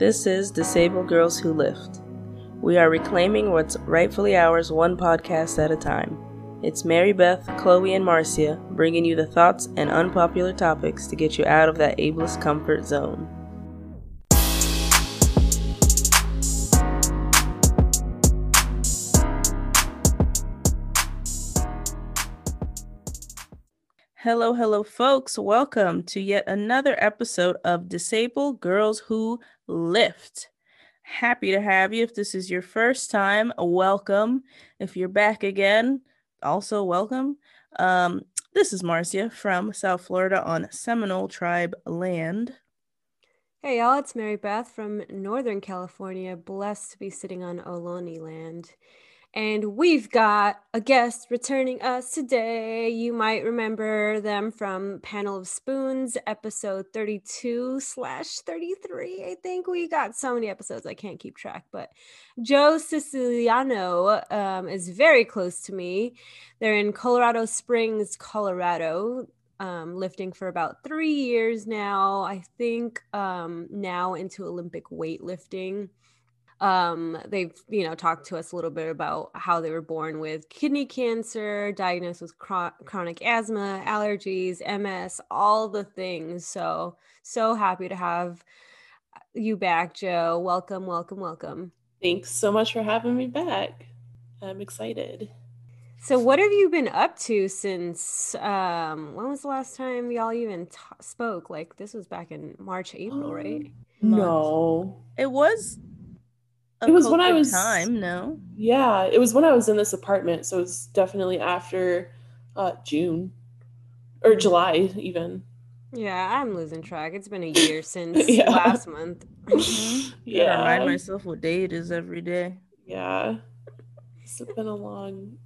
This is Disabled Girls Who Lift. We are reclaiming what's rightfully ours, one podcast at a time. It's Marybeth, Chloe, and Marcia bringing you the thoughts and unpopular topics to get you out of that ableist comfort zone. Hello, hello, folks. Welcome to yet another episode of Disabled Girls Who Lift. Happy to have you. If this is your first time, welcome. If you're back again, also welcome. This is Marcia from South Florida on Seminole Tribe land. Hey, y'all. It's Marybeth from Northern California, blessed to be sitting on Ohlone land. And we've got a guest returning us today. You might remember them from Panel of Spoons, episode 32/33. I think we got so many episodes, I can't keep track. But Joe Siciliano is very close to me. They're in Colorado Springs, Colorado, lifting for about 3 years now. I think now into Olympic weightlifting. They've, talked to us a little bit about how they were born with kidney cancer, diagnosed with chronic asthma, allergies, MS, all the things. So happy to have you back, Joe. Welcome, welcome, welcome. Thanks so much for having me back. I'm excited. So what have you been up to since, when was the last time y'all even spoke? Like, this was back in March, April, right? No. It was when I was in this apartment, so it's definitely after June or July even. Yeah, I'm losing track. It's been a year since last month. Mm-hmm. Yeah, I remind myself what day it is every day. Yeah, it's been a long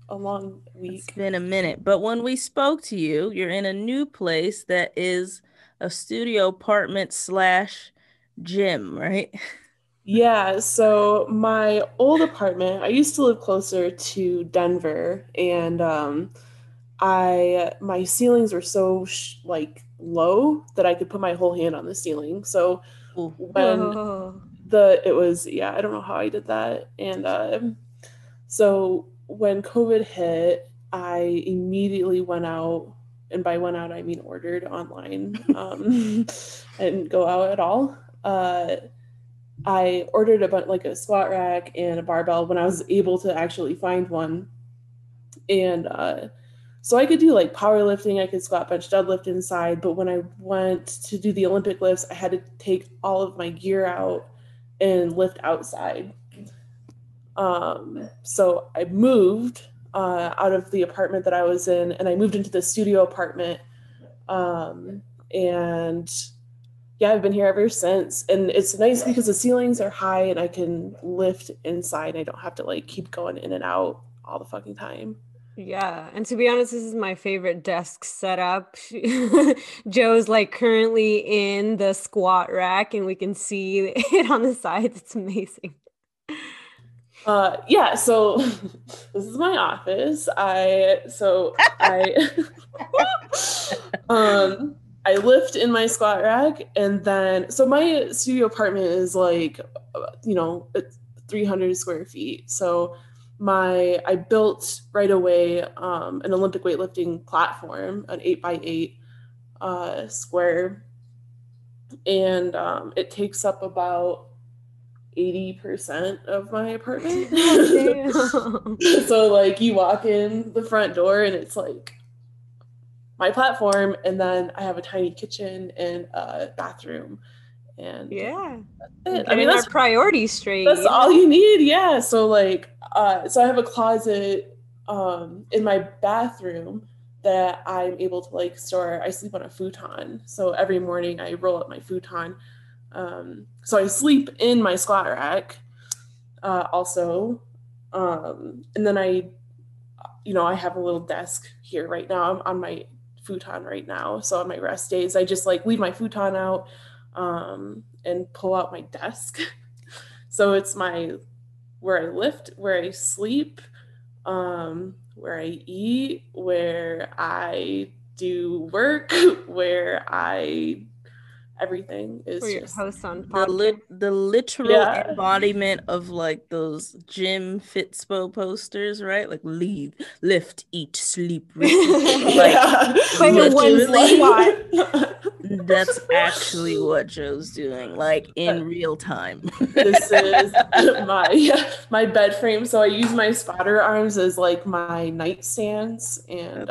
week. It's been a minute, but when we spoke to you, you're in a new place that is a studio apartment / gym, right? Yeah, so my old apartment, I used to live closer to Denver, and my ceilings were so low that I could put my whole hand on the ceiling. So I don't know how I did that. And so when COVID hit, I immediately went out, and by went out I mean ordered online. I didn't go out at all. I ordered a squat rack and a barbell when I was able to actually find one. And so I could do powerlifting, I could squat, bench, deadlift inside. But when I went to do the Olympic lifts, I had to take all of my gear out and lift outside. So I moved out of the apartment that I was in, and I moved into the studio apartment. Yeah, I've been here ever since, and it's nice because the ceilings are high and I can lift inside. I don't have to keep going in and out all the fucking time. Yeah, and to be honest, this is my favorite desk setup. Joe's currently in the squat rack, and we can see it on the sides. It's amazing. Yeah, so this is my office. I lift in my squat rack, and then, so my studio apartment is it's 300 square feet. So I built right away an Olympic weightlifting platform, an 8x8 square. And it takes up about 80% of my apartment. So you walk in the front door and it's my platform, and then I have a tiny kitchen and a bathroom, and that's it. I mean, that's priority straight. That's all you need. Yeah. So so I have a closet in my bathroom that I'm able to store. I sleep on a futon, so every morning I roll up my futon. So I sleep in my squat rack, also, and then I, I have a little desk here right now. I'm on my futon right now. So on my rest days, I just leave my futon out and pull out my desk. So it's where I lift, where I sleep, where I eat, where I do work, where I everything is for your host on the literal embodiment of like those gym Fitspo posters, right? Like leave, lift, eat, sleep, repeat. That's actually what Joe's doing, like in real time. This is my bed frame. So I use my spotter arms as like my nightstands, and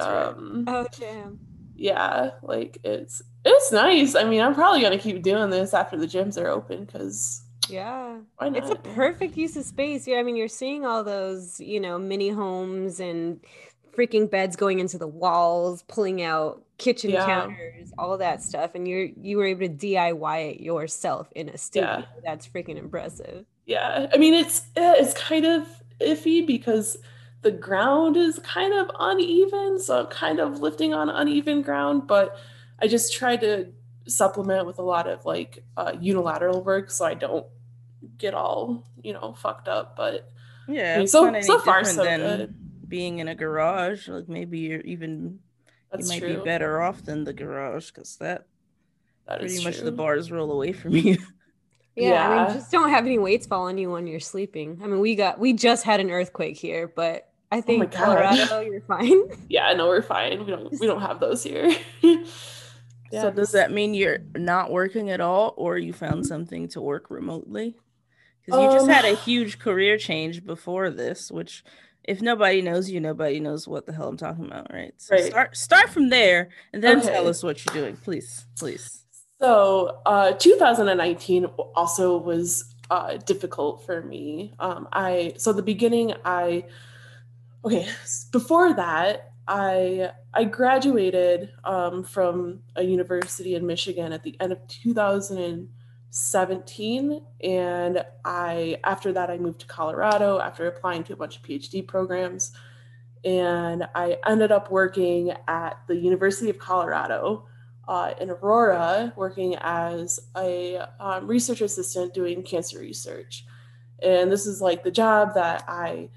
like it's nice. I mean, I'm probably gonna keep doing this after the gyms are open, because why not? It's a perfect use of space. Yeah, I mean, you're seeing all those, you know, mini homes and freaking beds going into the walls, pulling out kitchen counters, all that stuff, and you were able to DIY it yourself in a studio. That's freaking impressive. I mean, it's kind of iffy because the ground is kind of uneven, so I'm kind of lifting on uneven ground, but I just try to supplement with a lot of like unilateral work so I don't get all, you know, fucked up. But yeah, I mean, so far so good. Being in a garage, like maybe you're even you might be better off than the garage, because that pretty is much the bars roll away from you. I mean, just don't have any weights fall on you when you're sleeping. I mean, we just had an earthquake here, but I think Colorado, you're fine. Yeah, I know we're fine. We don't have those here. So does that mean you're not working at all, or you found something to work remotely? Because you just had a huge career change before this, which if nobody knows you, nobody knows what the hell I'm talking about, right? So start from there, and then tell us what you're doing, please. So 2019 also was difficult for me. Before that, I graduated from a university in Michigan at the end of 2017, and after that I moved to Colorado after applying to a bunch of PhD programs, and I ended up working at the University of Colorado in Aurora, working as a research assistant doing cancer research. And this is like the job that I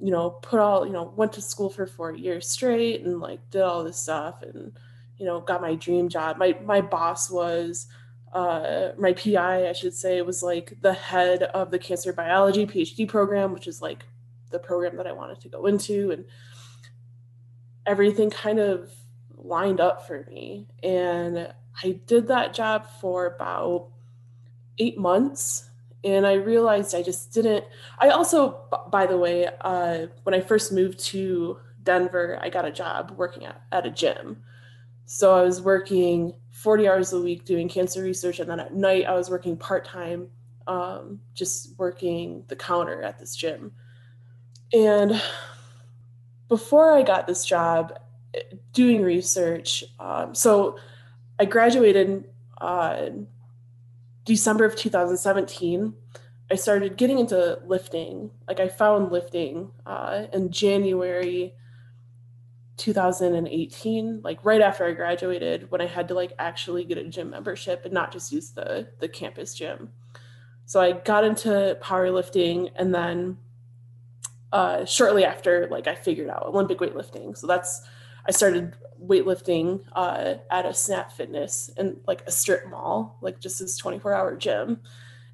went to school for 4 years straight and like did all this stuff, and you know, got my dream job. My boss was my PI, I should say, was like the head of the cancer biology PhD program, which is like the program that I wanted to go into, and everything kind of lined up for me. And I did that job for about 8 months, and I realized I just didn't. I also, by the way, when I first moved to Denver, I got a job working at a gym. So I was working 40 hours a week doing cancer research, and then at night I was working part-time, just working the counter at this gym. And before I got this job doing research, so I graduated December of 2017. I started getting into lifting. Like, I found lifting in January 2018, like right after I graduated, when I had to like actually get a gym membership and not just use the campus gym. So I got into powerlifting, and then shortly after, like I figured out Olympic weightlifting. So I started weightlifting at a Snap Fitness and like a strip mall, like just this 24-hour gym.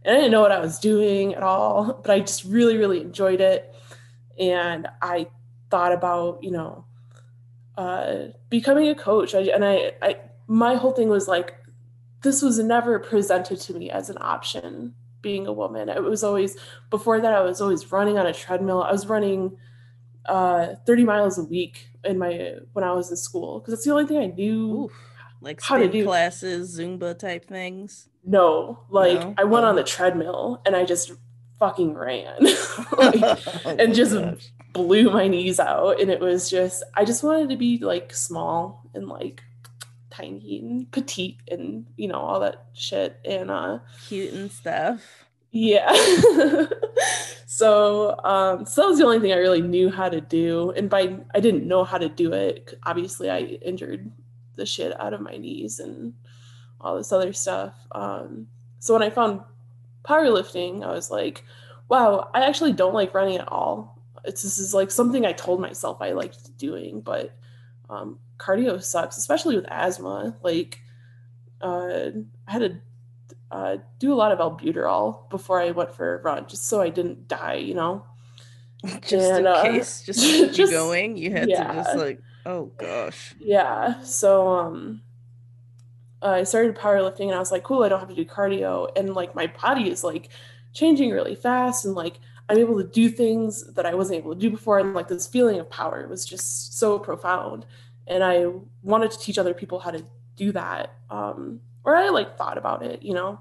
And I didn't know what I was doing at all, but I just really, really enjoyed it. And I thought about, you know, becoming a coach. I my whole thing was like, this was never presented to me as an option, being a woman. It was always, before that, I was always running on a treadmill. I was running 30 miles a week when I was in school, because it's the only thing I knew. Oof. Like spin classes, Zumba type things? No. I went on the treadmill and I just fucking ran blew my knees out. And it was just, I just wanted to be like small and like tiny and petite and, you know, all that shit, and cute and stuff. Yeah. So that was the only thing I really knew how to do. And I didn't know how to do it. Obviously I injured the shit out of my knees and all this other stuff. So when I found powerlifting, I was like, wow, I actually don't like running at all. This is like something I told myself I liked doing, but cardio sucks, especially with asthma. Like had to do a lot of albuterol before I went for a run, just so I didn't die, you know? Just in case, just to keep going, you had to just like, oh gosh. Yeah, so I started powerlifting and I was like, cool, I don't have to do cardio. And like my body is like changing really fast and like I'm able to do things that I wasn't able to do before. And like this feeling of power was just so profound. And I wanted to teach other people how to do that. Or I like thought about it, you know?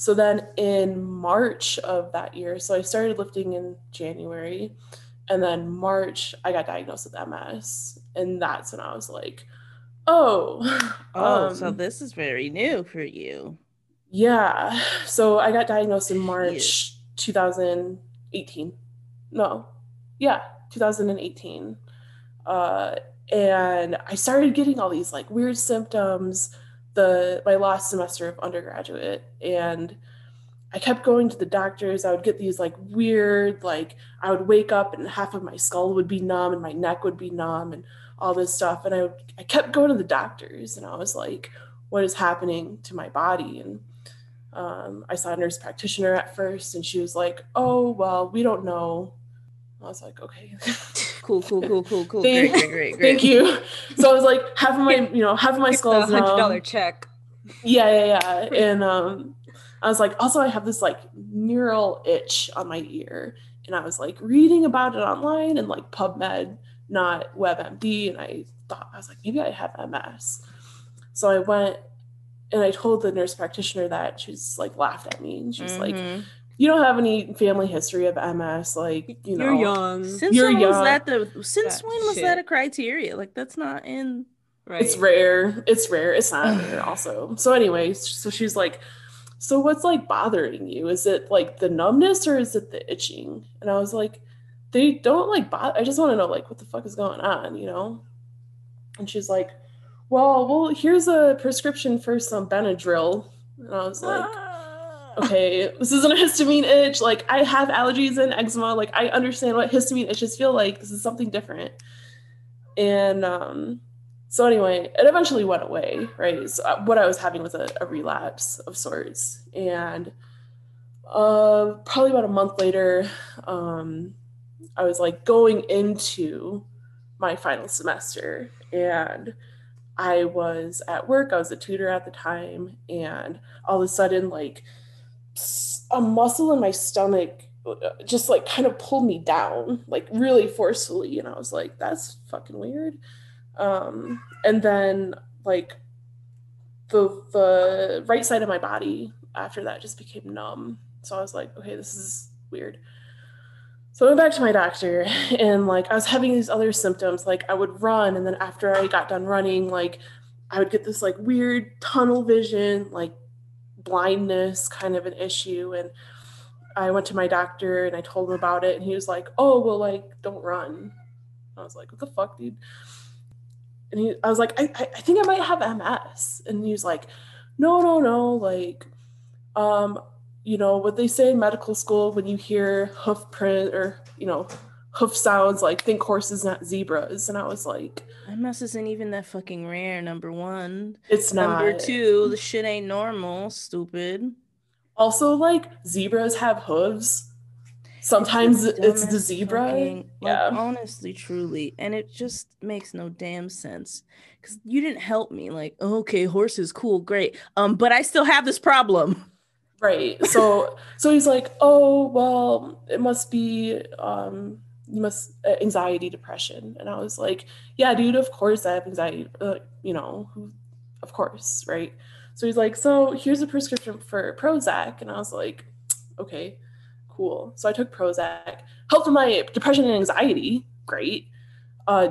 So then in March of that year, so I started lifting in January, and then March I got diagnosed with MS. And that's when I was like, Oh, so this is very new for you. Yeah. So I got diagnosed in March 2018. No. Yeah, 2018. And I started getting all these like weird symptoms, my last semester of undergraduate, and I kept going to the doctors. I would get these like weird, like I would wake up and half of my skull would be numb and my neck would be numb and all this stuff. And I kept going to the doctors and I was like, what is happening to my body? And I saw a nurse practitioner at first and she was like, oh, well, we don't know. I was like, okay. Cool. Great. Thank you. So I was like, half of my, you know, half of my skull is $100 check. Yeah. And I was like, also I have this like neural itch on my ear. And I was like reading about it online and like PubMed, not WebMD. And I thought, I was like, maybe I have MS. So I went and I told the nurse practitioner that. She's like laughed at me and she's like, you don't have any family history of MS, like, you know. You're young. Since when was that a criteria? Like, that's not in, right? It's rare. It's not rare also. So anyway, so she's like, so what's like bothering you? Is it like the numbness or is it the itching? And I was like, they don't like bother. I just want to know like what the fuck is going on, you know? And she's like, well, here's a prescription for some Benadryl. And I was like, okay, this isn't a histamine itch. Like, I have allergies and eczema. Like, I understand what histamine itches feel like. This is something different. And so anyway, it eventually went away, right? So what I was having was a relapse of sorts. And probably about a month later, I was like going into my final semester. And I was at work. I was a tutor at the time. And all of a sudden, like, a muscle in my stomach just like kind of pulled me down like really forcefully, and I was like, that's fucking weird. And then like the right side of my body after that just became numb. So I was like, okay, this is weird. So I went back to my doctor, and like I was having these other symptoms, like I would run, and then after I got done running, like I would get this like weird tunnel vision, like blindness kind of an issue. And I went to my doctor and I told him about it, and he was like, oh, well, like, don't run. I was like, what the fuck, dude? And I was like, I think I might have MS. And he was like, no, like, you know what they say in medical school, when you hear hoof print or, you know, hoof sounds, like, think horses, not zebras. And I was like, MS isn't even that fucking rare, number one. It's not. Number two, the shit ain't normal, stupid. Also, like, zebras have hooves. Sometimes it's the zebra. Fucking, yeah. Like, honestly, truly. And it just makes no damn sense. Because you didn't help me. Like, okay, horses, cool, great. But I still have this problem. Right. So he's like, oh, well, it must be... you must anxiety, depression. And I was like, yeah, dude, of course I have anxiety, you know, of course, right? So he's like, so here's a prescription for Prozac. And I was like, okay, cool. So I took Prozac, helped with my depression and anxiety, great.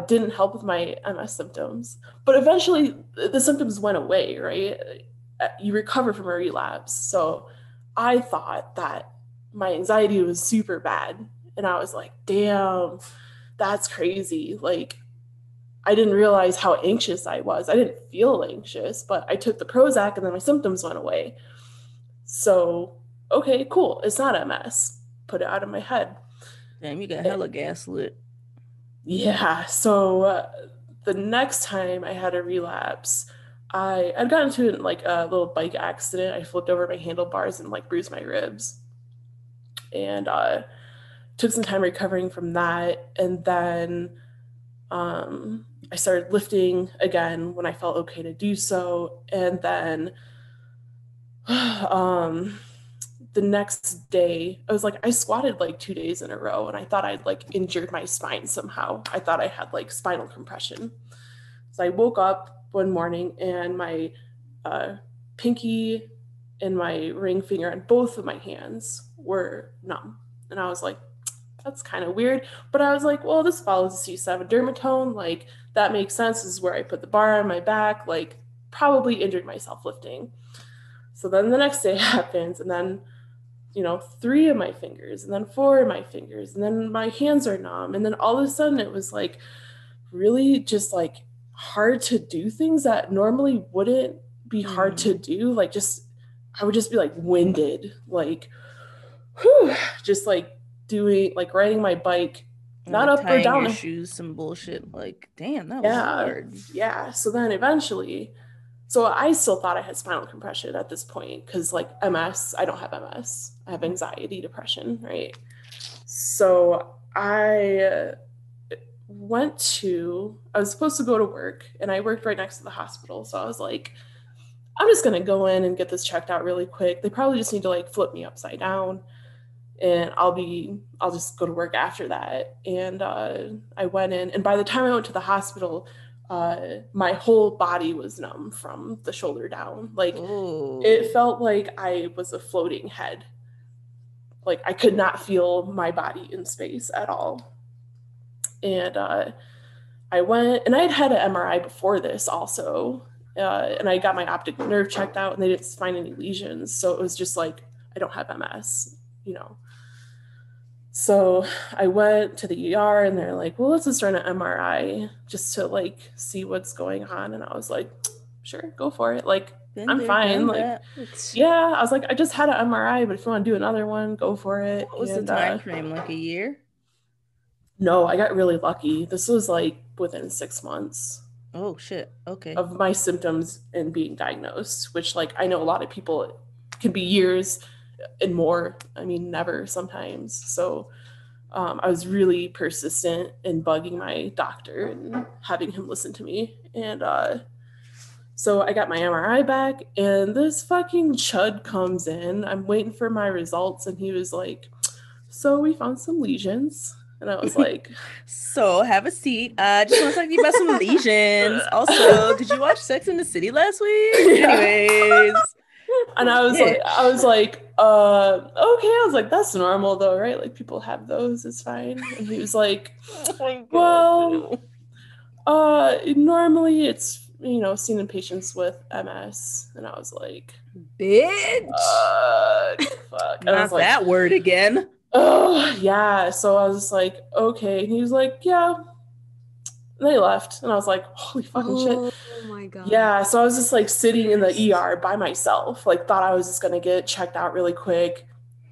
Didn't help with my MS symptoms, but eventually the symptoms went away, right? You recover from a relapse. So I thought that my anxiety was super bad. And I was like, damn, that's crazy. Like, I didn't realize how anxious I was. I didn't feel anxious, but I took the Prozac and then my symptoms went away. So, okay, cool. It's not MS. Put it out of my head. Damn, you got hella gaslit. Yeah. So the next time I had a relapse, I'd gotten into like a little bike accident. I flipped over my handlebars and like bruised my ribs, and took some time recovering from that. And then I started lifting again when I felt okay to do so. And then the next day, I was like, I squatted like 2 days in a row, and I thought I'd like injured my spine somehow. I thought I had like spinal compression. So I woke up one morning and my pinky and my ring finger on both of my hands were numb. And I was like, that's kind of weird. But I was like, well, this follows a C7 dermatone. Like, that makes sense. This is where I put the bar on my back. Like, probably injured myself lifting. So then the next day happens, and then, you know, three of my fingers, and then four of my fingers, and then my hands are numb. And then all of a sudden it was like really just like hard to do things that normally wouldn't be hard to do. Like, just, I would just be like winded, like, whew, just like doing, like riding my bike, not like up or down. Your shoes, some bullshit, like, damn, that was hard. Yeah. So then eventually, so I still thought I had spinal compression at this point, because like MS, I don't have MS. I have anxiety, depression, right? So I was supposed to go to work, and I worked right next to the hospital. So I was like, I'm just going to go in and get this checked out really quick. They probably just need to like flip me upside down, and I'll just go to work after that. And I went in, and by the time I went to the hospital, my whole body was numb from the shoulder down. Like, it felt like I was a floating head. Like, I could not feel my body in space at all. And I went, and I had had an MRI before this also. And I got my optic nerve checked out, and they didn't find any lesions. So it was just like, I don't have MS, you know. So I went to the ER, and they're like, well, let's just run an MRI just to like see what's going on. And I was like, sure, go for it. Like, I'm fine. Like, yeah, I was like, I just had an MRI, but if you want to do another one, go for it. What was the time frame, like a year? No, I got really lucky. This was like within 6 months. Oh, shit. Okay. Of my symptoms and being diagnosed, which, like, I know a lot of people, it can be years and more, I mean, never sometimes. So I was really persistent in bugging my doctor and having him listen to me. And so I got my MRI back, and this fucking chud comes in. I'm waiting for my results, and he was like, so we found some lesions. And I was like, so have a seat. I just want to talk to you about some lesions. Also, did you watch Sex in the City last week? Yeah. Anyways. And I was like, okay. I was like, that's normal though, right? Like, people have those, it's fine. And he was like, well, normally it's, you know, seen in patients with MS. And I was like, bitch. Fuck. Not that word again. Oh yeah. So I was just like, okay. And he was like, yeah. And they left, and I was like, holy fucking shit. Oh my god. Yeah. So I was just like sitting in the ER by myself, like, thought I was just gonna get checked out really quick,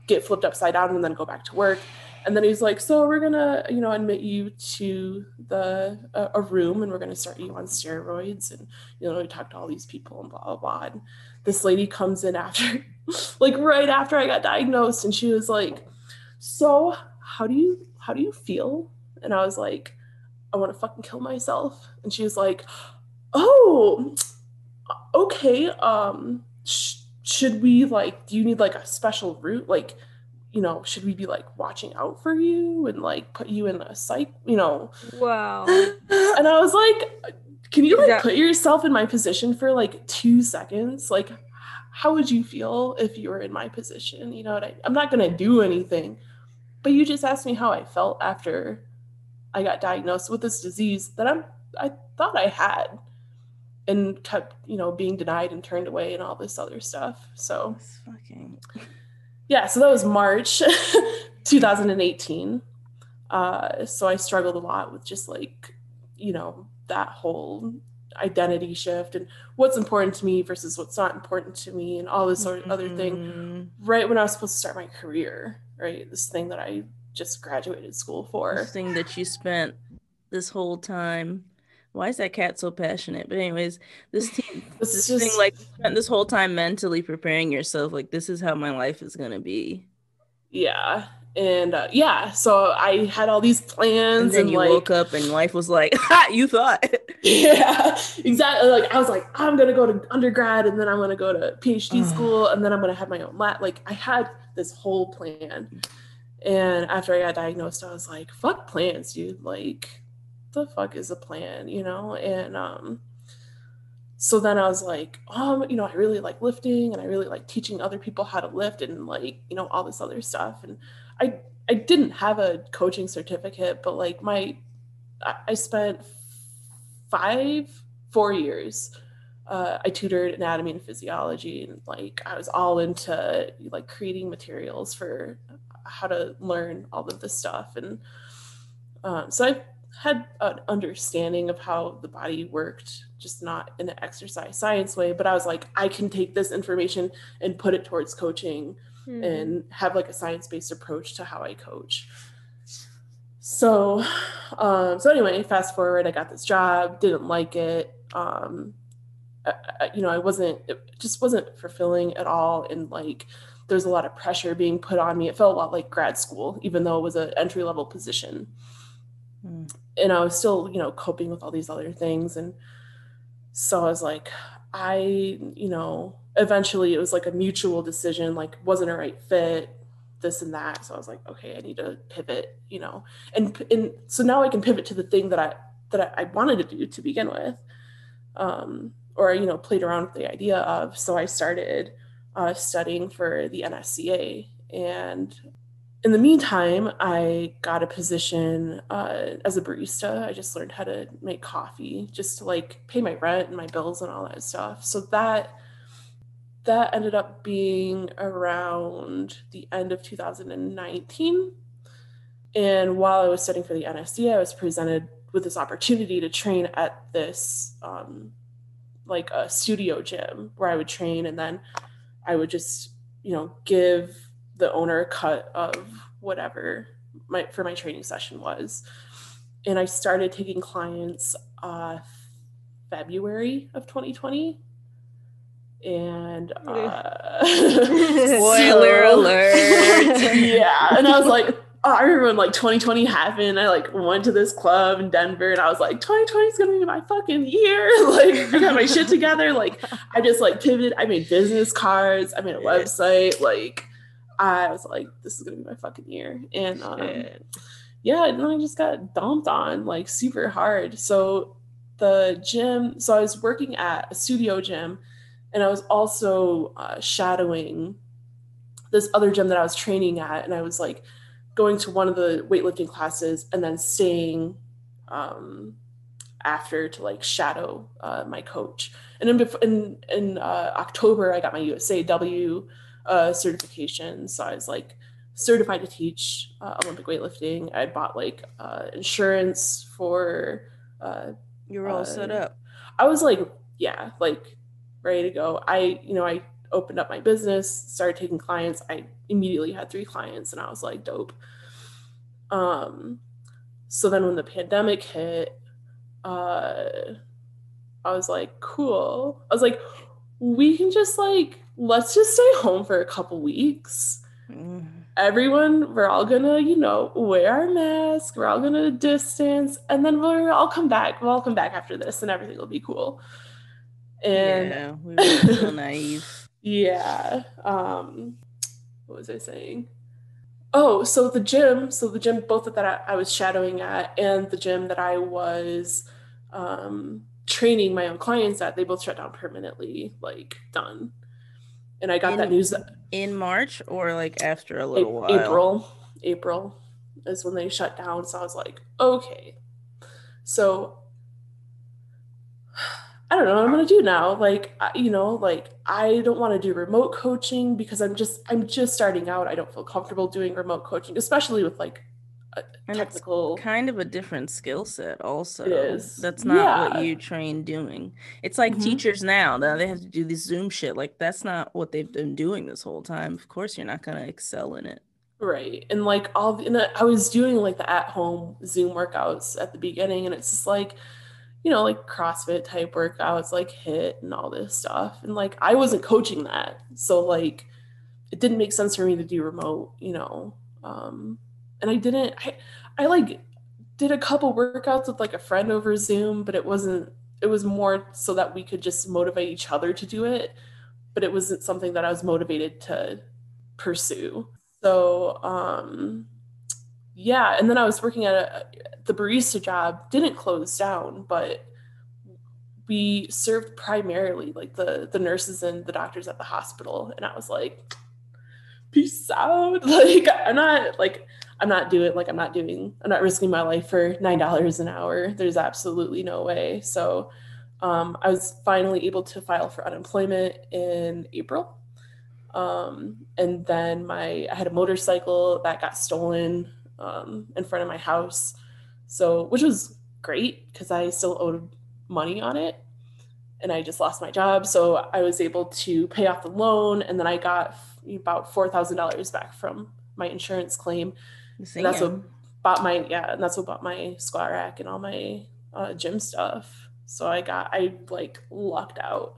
get flipped upside down, and then go back to work. And then he's like, so we're gonna, you know, admit you to the a room, and we're gonna start you on steroids, and, you know, we talked to all these people and blah blah blah. And this lady comes in after like right after I got diagnosed, and she was like, so how do you feel? And I was like, I want to fucking kill myself. And she was like, oh, okay. Should we, like, do you need like a special route? Like, you know, should we be like watching out for you and like put you in a psych, you know? Wow. And I was like, can you like put yourself in my position for like 2 seconds? Like, how would you feel if you were in my position? You know what I'm not going to do anything, but you just asked me how I felt after I got diagnosed with this disease that I thought I had and kept, you know, being denied and turned away and all this other stuff. So yeah, so that was March 2018. So I struggled a lot with just like, you know, that whole identity shift and what's important to me versus what's not important to me and all this sort of other thing, right when I was supposed to start my career, right? This thing that I just graduated school for. This thing that you spent this whole time Why is that cat so passionate? But anyways, this team, this thing, like, spent this whole time mentally preparing yourself. Like, this is how my life is going to be. Yeah. And so I had all these plans. And then you woke up and life was like, ha, you thought. Yeah, exactly. Like, I was like, I'm going to go to undergrad, and then I'm going to go to PhD school, and then I'm going to have my own lab. Like, I had this whole plan. And after I got diagnosed, I was like, fuck plans, dude. Like, the fuck is a plan, you know? And so then I was like, you know, I really like lifting, and I really like teaching other people how to lift, and, like, you know, all this other stuff. And I didn't have a coaching certificate, but, like, I spent 4 years I tutored anatomy and physiology, and, like, I was all into, like, creating materials for how to learn all of this stuff. And so I had an understanding of how the body worked, just not in an exercise science way, but I was like, I can take this information and put it towards coaching and have, like, a science-based approach to how I coach. So, so anyway, fast forward, I got this job, didn't like it. It just wasn't fulfilling at all. And, like, there's a lot of pressure being put on me. It felt a lot like grad school, even though it was an entry-level position. And I was still, you know, coping with all these other things. And so I was like, eventually it was like a mutual decision, like, wasn't a right fit, this and that. So I was like, okay, I need to pivot, you know, and so now I can pivot to the thing that I wanted to do to begin with, or, you know, played around with the idea of. So I started studying for the NSCA, and in the meantime, I got a position as a barista. I just learned how to make coffee just to, like, pay my rent and my bills and all that stuff. So that ended up being around the end of 2019. And while I was studying for the NSCA, I was presented with this opportunity to train at this, like, a studio gym where I would train, and then I would just, you know, give the owner a cut of whatever for my training session was. And I started taking clients February of 2020. And spoiler alert. Yeah. And I was like, I remember when, like, 2020 happened, I, like, went to this club in Denver, and I was like, 2020 is gonna be my fucking year. Like, I got my shit together. Like, I just, like, pivoted. I made business cards, I made a website, like, I was like, this is going to be my fucking year. And and then I just got dumped on, like, super hard. So the gym, I was working at a studio gym, and I was also shadowing this other gym that I was training at. And I was, like, going to one of the weightlifting classes and then staying after to, like, shadow my coach. And in October, I got my USAW certification. So I was, like, certified to teach Olympic weightlifting. I bought, like, insurance for you were all set up. I was like, yeah, like, ready to go. I opened up my business, started taking clients. I immediately had 3 clients, and I was like, dope. So then when the pandemic hit, I was like, cool. I was like, we can just, like, let's just stay home for a couple weeks. Everyone, we're all gonna, you know, wear our mask, we're all gonna distance, and then we'll all come back. We'll all come back after this, and everything will be cool. And yeah, we were so naive. Yeah. What was I saying? Oh, so the gym, both of that I was shadowing at, and the gym that I was training my own clients at, they both shut down permanently, like, done. And I got that news in March, or, like, after a little while. April is when they shut down. So I was like, okay, so I don't know what I'm going to do now. Like, you know, like, I don't want to do remote coaching because I'm just starting out. I don't feel comfortable doing remote coaching, especially with, like, technical, kind of a different skill set also. It is. That's not what you train doing. It's like teachers now they have to do this Zoom shit. Like, that's not what they've been doing this whole time. Of course you're not going to excel in it, right? And, like, I was doing, like, the at home Zoom workouts at the beginning, and it's just like, you know, like CrossFit type workouts, like HIIT and all this stuff. And like, I wasn't coaching that. So like, it didn't make sense for me to do remote, you know? And I like did a couple workouts with like a friend over Zoom, but it was more so that we could just motivate each other to do it, but it wasn't something that I was motivated to pursue. So, yeah. And then I was working at the barista job didn't close down, but we served primarily like the nurses and the doctors at the hospital. And I was like, peace out. Like, I'm not risking my life for $9 an hour. There's absolutely no way. So I was finally able to file for unemployment in April. And then I had a motorcycle that got stolen in front of my house. So, which was great because I still owed money on it and I just lost my job. So I was able to pay off the loan. And then I got about $4,000 back from my insurance claim. And that's what bought my squat rack and all my gym stuff. So I like lucked out.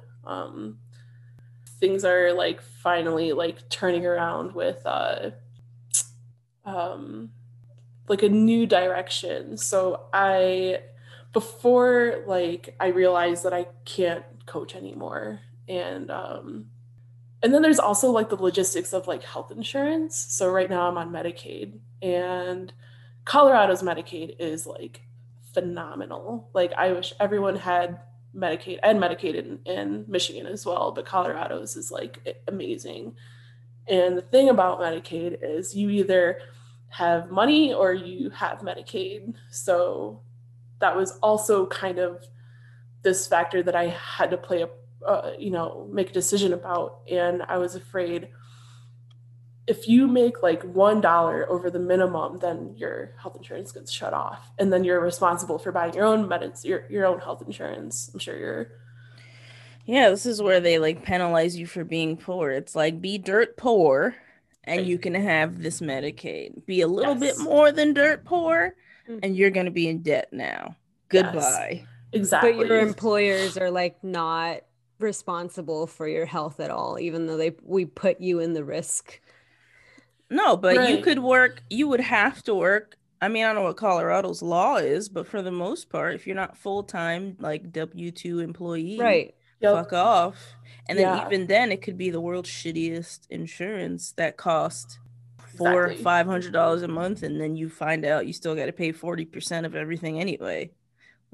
Things are like finally like turning around with like a new direction. So before like I realized that I can't coach anymore. And then there's also like the logistics of like health insurance. So right now I'm on Medicaid, and Colorado's Medicaid is like phenomenal. Like I wish everyone had Medicaid. I had Medicaid in Michigan as well, but Colorado's is like amazing. And the thing about Medicaid is you either have money or you have Medicaid. So that was also kind of this factor that I had to play make a decision about. And I was afraid if you make like $1 over the minimum, then your health insurance gets shut off. And then you're responsible for buying your own your own health insurance. I'm sure this is where they like penalize you for being poor. It's like, be dirt poor and you can have this Medicaid. Be a little bit more than dirt poor, and you're going to be in debt now. Goodbye. Yes, exactly. But your employers are like not responsible for your health at all, even though we put you in the risk. No, but right. You could work. You would have to work. I mean, I don't know what Colorado's law is, but for the most part, if you're not full-time, like W-2 employee, right? Fuck off. And then even then, it could be the world's shittiest insurance that costs $400 or $500 a month, and then you find out you still got to pay 40% of everything anyway.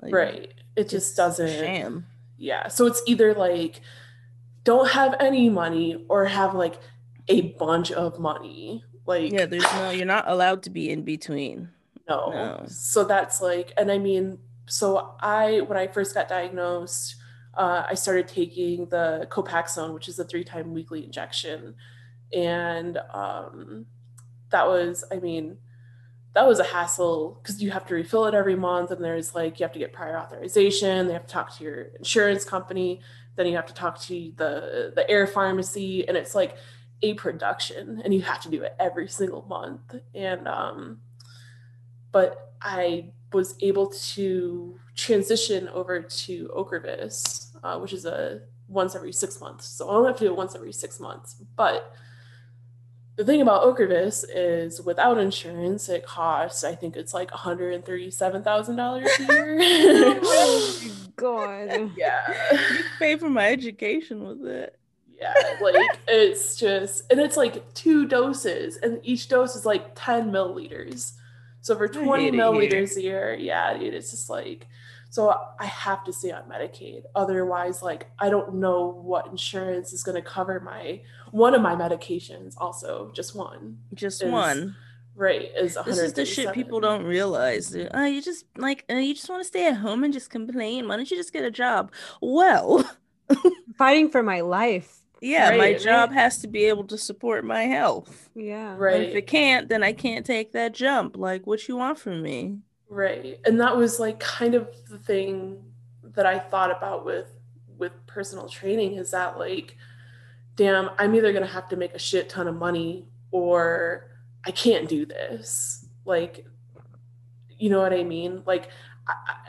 Like, right? It just doesn't. Sham. Yeah. So it's either like don't have any money or have like a bunch of money. Like there's no. You're not allowed to be in between. No. So that's like, and I mean, so when I first got diagnosed. I started taking the Copaxone, which is a 3-time weekly injection. And that was a hassle because you have to refill it every month. And there's like, you have to get prior authorization. They have to talk to your insurance company. Then you have to talk to the air pharmacy. And it's like a production, and you have to do it every single month. And, but I was able to transition over to Ocrevus, which is once every 6 months. So I only have to do it once every 6 months. But the thing about Ocrevus is without insurance, it costs, I think it's like $137,000 a year. Oh my God. Yeah. You pay for my education with it. Yeah. Like it's just, and it's like 2 doses, and each dose is like 10 milliliters. So for 20 milliliters a year, it's just like, so I have to stay on Medicaid. Otherwise, like, I don't know what insurance is going to cover one of my medications also, just one. Right. This is the shit people don't realize. You just want to stay at home and just complain. Why don't you just get a job? Well. Fighting for my life. Yeah, right, my job has to be able to support my health. Yeah. Right. And if it can't, then I can't take that jump. Like, what you want from me? Right. And that was like kind of the thing that I thought about with personal training, is that like, damn, I'm either going to have to make a shit ton of money or I can't do this. Like, you know what I mean? Like,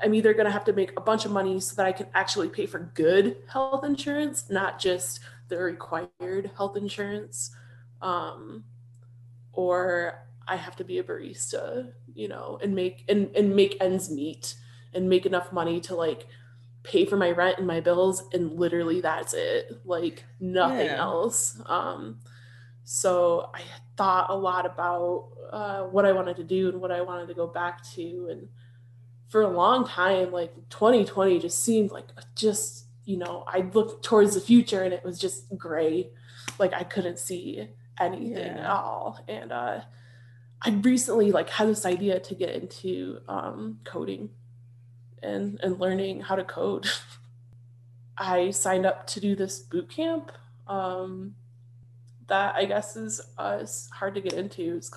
I'm either going to have to make a bunch of money so that I can actually pay for good health insurance, not just the required health insurance, or I have to be a barista, you know, and make ends meet and make enough money to like pay for my rent and my bills. And literally that's it, like nothing else. So I thought a lot about what I wanted to do and what I wanted to go back to. And for a long time, like 2020 just seemed like just, you know, I looked towards the future and it was just gray. Like I couldn't see anything at all. And I recently like had this idea to get into coding and learning how to code. I signed up to do this boot camp that I guess is hard to get into. It's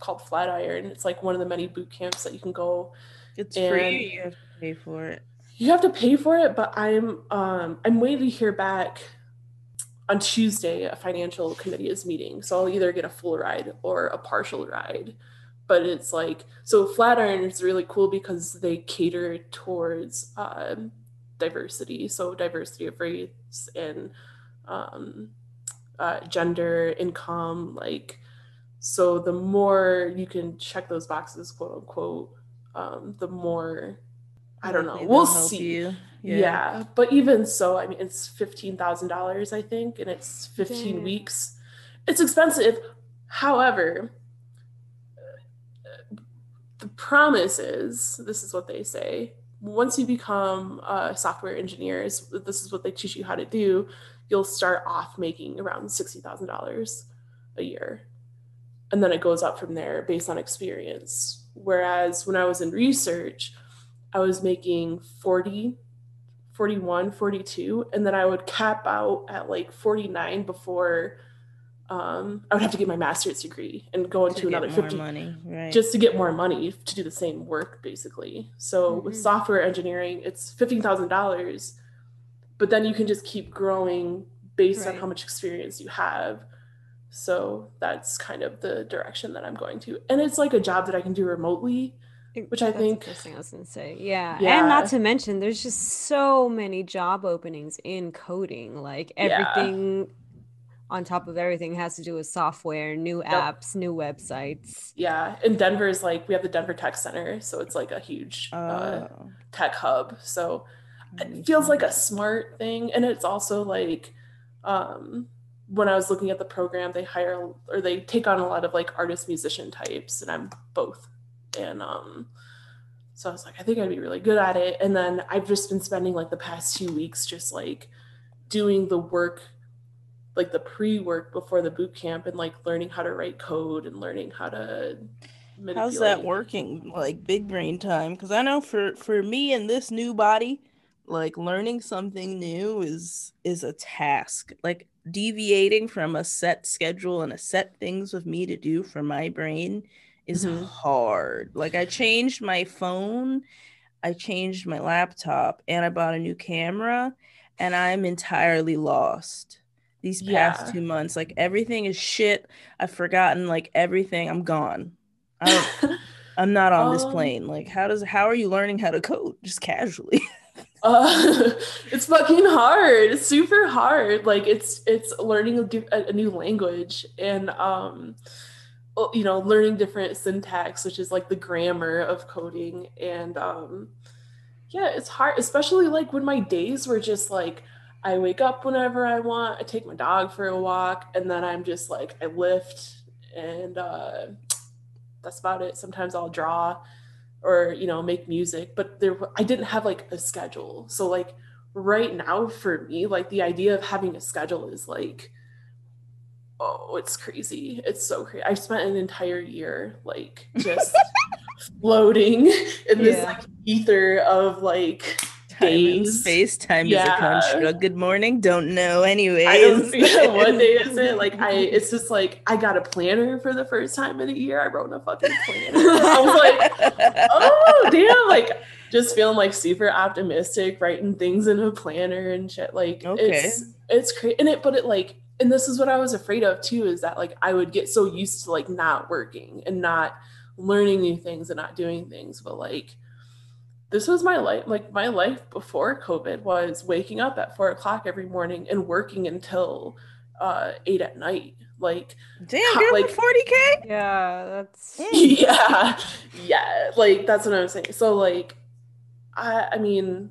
called Flatiron. It's like one of the many boot camps that you can go. It's free. You have to pay for it. You have to pay for it, but I'm waiting to hear back. On Tuesday, a financial committee is meeting, so I'll either get a full ride or a partial ride. But it's like, so Flatiron is really cool because they cater towards diversity, so diversity of race and gender, income, like, so the more you can check those boxes, quote unquote, the more, I don't know, we'll see. Yeah, but even so, I mean, it's $15,000, I think, and it's 15 weeks. It's expensive. However, the promise is, this is what they say, once you become software engineers, this is what they teach you how to do, you'll start off making around $60,000 a year. And then it goes up from there based on experience. Whereas when I was in research, I was making 40, 41, 42, and then I would cap out at like 49 before I would have to get my master's degree and go into another 50 money, right? Just to get more money to do the same work, basically. So with software engineering, it's $15,000, but then you can just keep growing based on how much experience you have. So that's kind of the direction that I'm going to. And it's like a job that I can do remotely, which I think I was gonna say, and not to mention there's just so many job openings in coding, like everything on top of everything has to do with software, new apps, new websites. And Denver is like, we have the Denver Tech Center, so it's like a huge tech hub, so it feels like a smart thing. And it's also like when I was looking at the program, they hire or they take on a lot of like artist musician types, and I'm both. And so I was like, I think I'd be really good at it. And then I've just been spending like the past 2 weeks just like doing the work, like the pre-work before the boot camp, and like learning how to write code and learning how to manipulate. How's that working, like big brain time? Because I know for me in this new body, like learning something new is a task. Like deviating from a set schedule and a set things with me to do for my brain is hard. Like I changed my phone, I changed my laptop, and I bought a new camera, and I'm entirely lost these past 2 months. Like everything is shit. I've forgotten like everything. I'm gone. I'm not on this plane. Like how are you learning how to code just casually? It's fucking hard. It's super hard. Like it's learning a new language, and you know, learning different syntax, which is like the grammar of coding. And it's hard, especially like when my days were just like, I wake up whenever I want, I take my dog for a walk, and then I'm just like, I lift, and that's about it. Sometimes I'll draw or, you know, make music, but I didn't have like a schedule. So like right now for me, like the idea of having a schedule is like, oh, it's crazy. It's so crazy. I spent an entire year like just floating in this like ether of like days. Space time is a construct. Good morning. Don't know. Anyways. I don't know. One day is it? Like it's just like I got a planner for the first time in a year. I wrote a fucking planner. I was like, oh damn, like just feeling like super optimistic, writing things in a planner and shit. Like it's crazy. And this is what I was afraid of too, is that like I would get so used to like not working and not learning new things and not doing things. But like this was my life. Like, my life before COVID was waking up at 4 o'clock every morning and working until 8 at night. Like, damn, you're like 40K. Yeah, that's yeah. Like, that's what I'm saying. So like, I mean,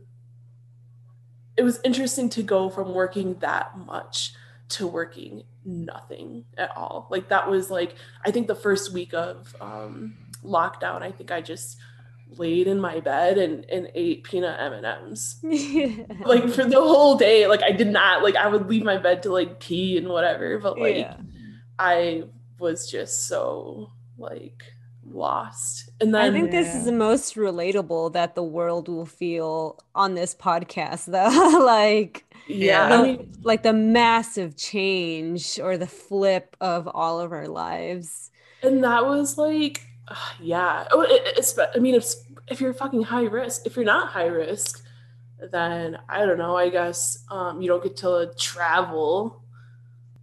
it was interesting to go from working that much to working nothing at all. Like, that was like, I think the first week of lockdown, I think I just laid in my bed and ate peanut M&Ms like for the whole day. Like, I did not, like, I would leave my bed to like pee and whatever, but like I was just so like lost. And then I think this is the most relatable that the world will feel on this podcast though. Like, like the massive change or the flip of all of our lives. And that was like, I mean, if you're fucking high risk, if you're not high risk, then I don't know, I guess you don't get to travel.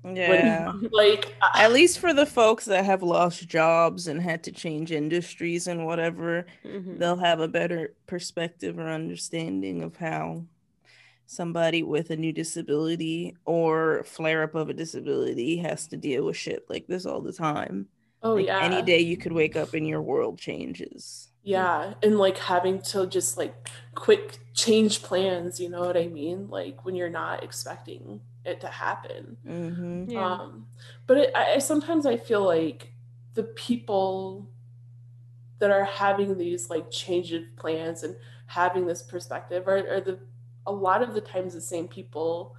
Yeah. Like, at least for the folks that have lost jobs and had to change industries and whatever, they'll have a better perspective or understanding of how somebody with a new disability or flare up of a disability has to deal with shit like this all the time. Oh, like, yeah. Any day you could wake up and your world changes. Yeah. And like having to just like quick change plans, you know what I mean? Like, when you're not expecting it to happen. But I sometimes I feel like the people that are having these like change of plans and having this perspective are a lot of the times the same people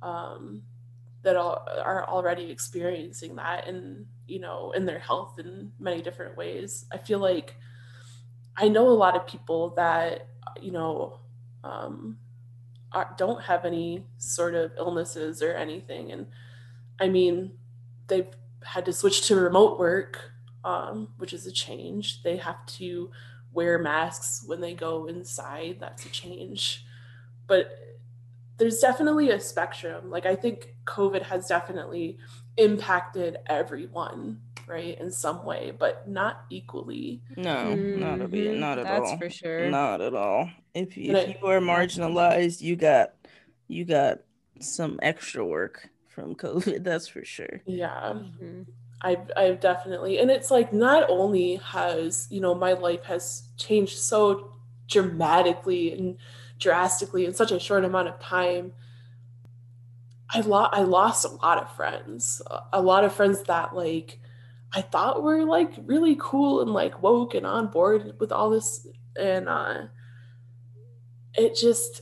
that are already experiencing that, and you know, in their health in many different ways. I feel like I know a lot of people that, you know, don't have any sort of illnesses or anything. And I mean, they've had to switch to remote work, which is a change. They have to wear masks when they go inside. That's a change. But there's definitely a spectrum. Like, I think COVID has definitely impacted everyone, right, in some way, but not equally. No, not at all. That's for sure. Not at all. If you are marginalized, you got some extra work from COVID. That's for sure. Yeah, I've definitely, and it's like, not only has, you know, my life has changed so dramatically and drastically in such a short amount of time. I lost a lot of friends, that like I thought were like really cool and like woke and on board with all this. And it just,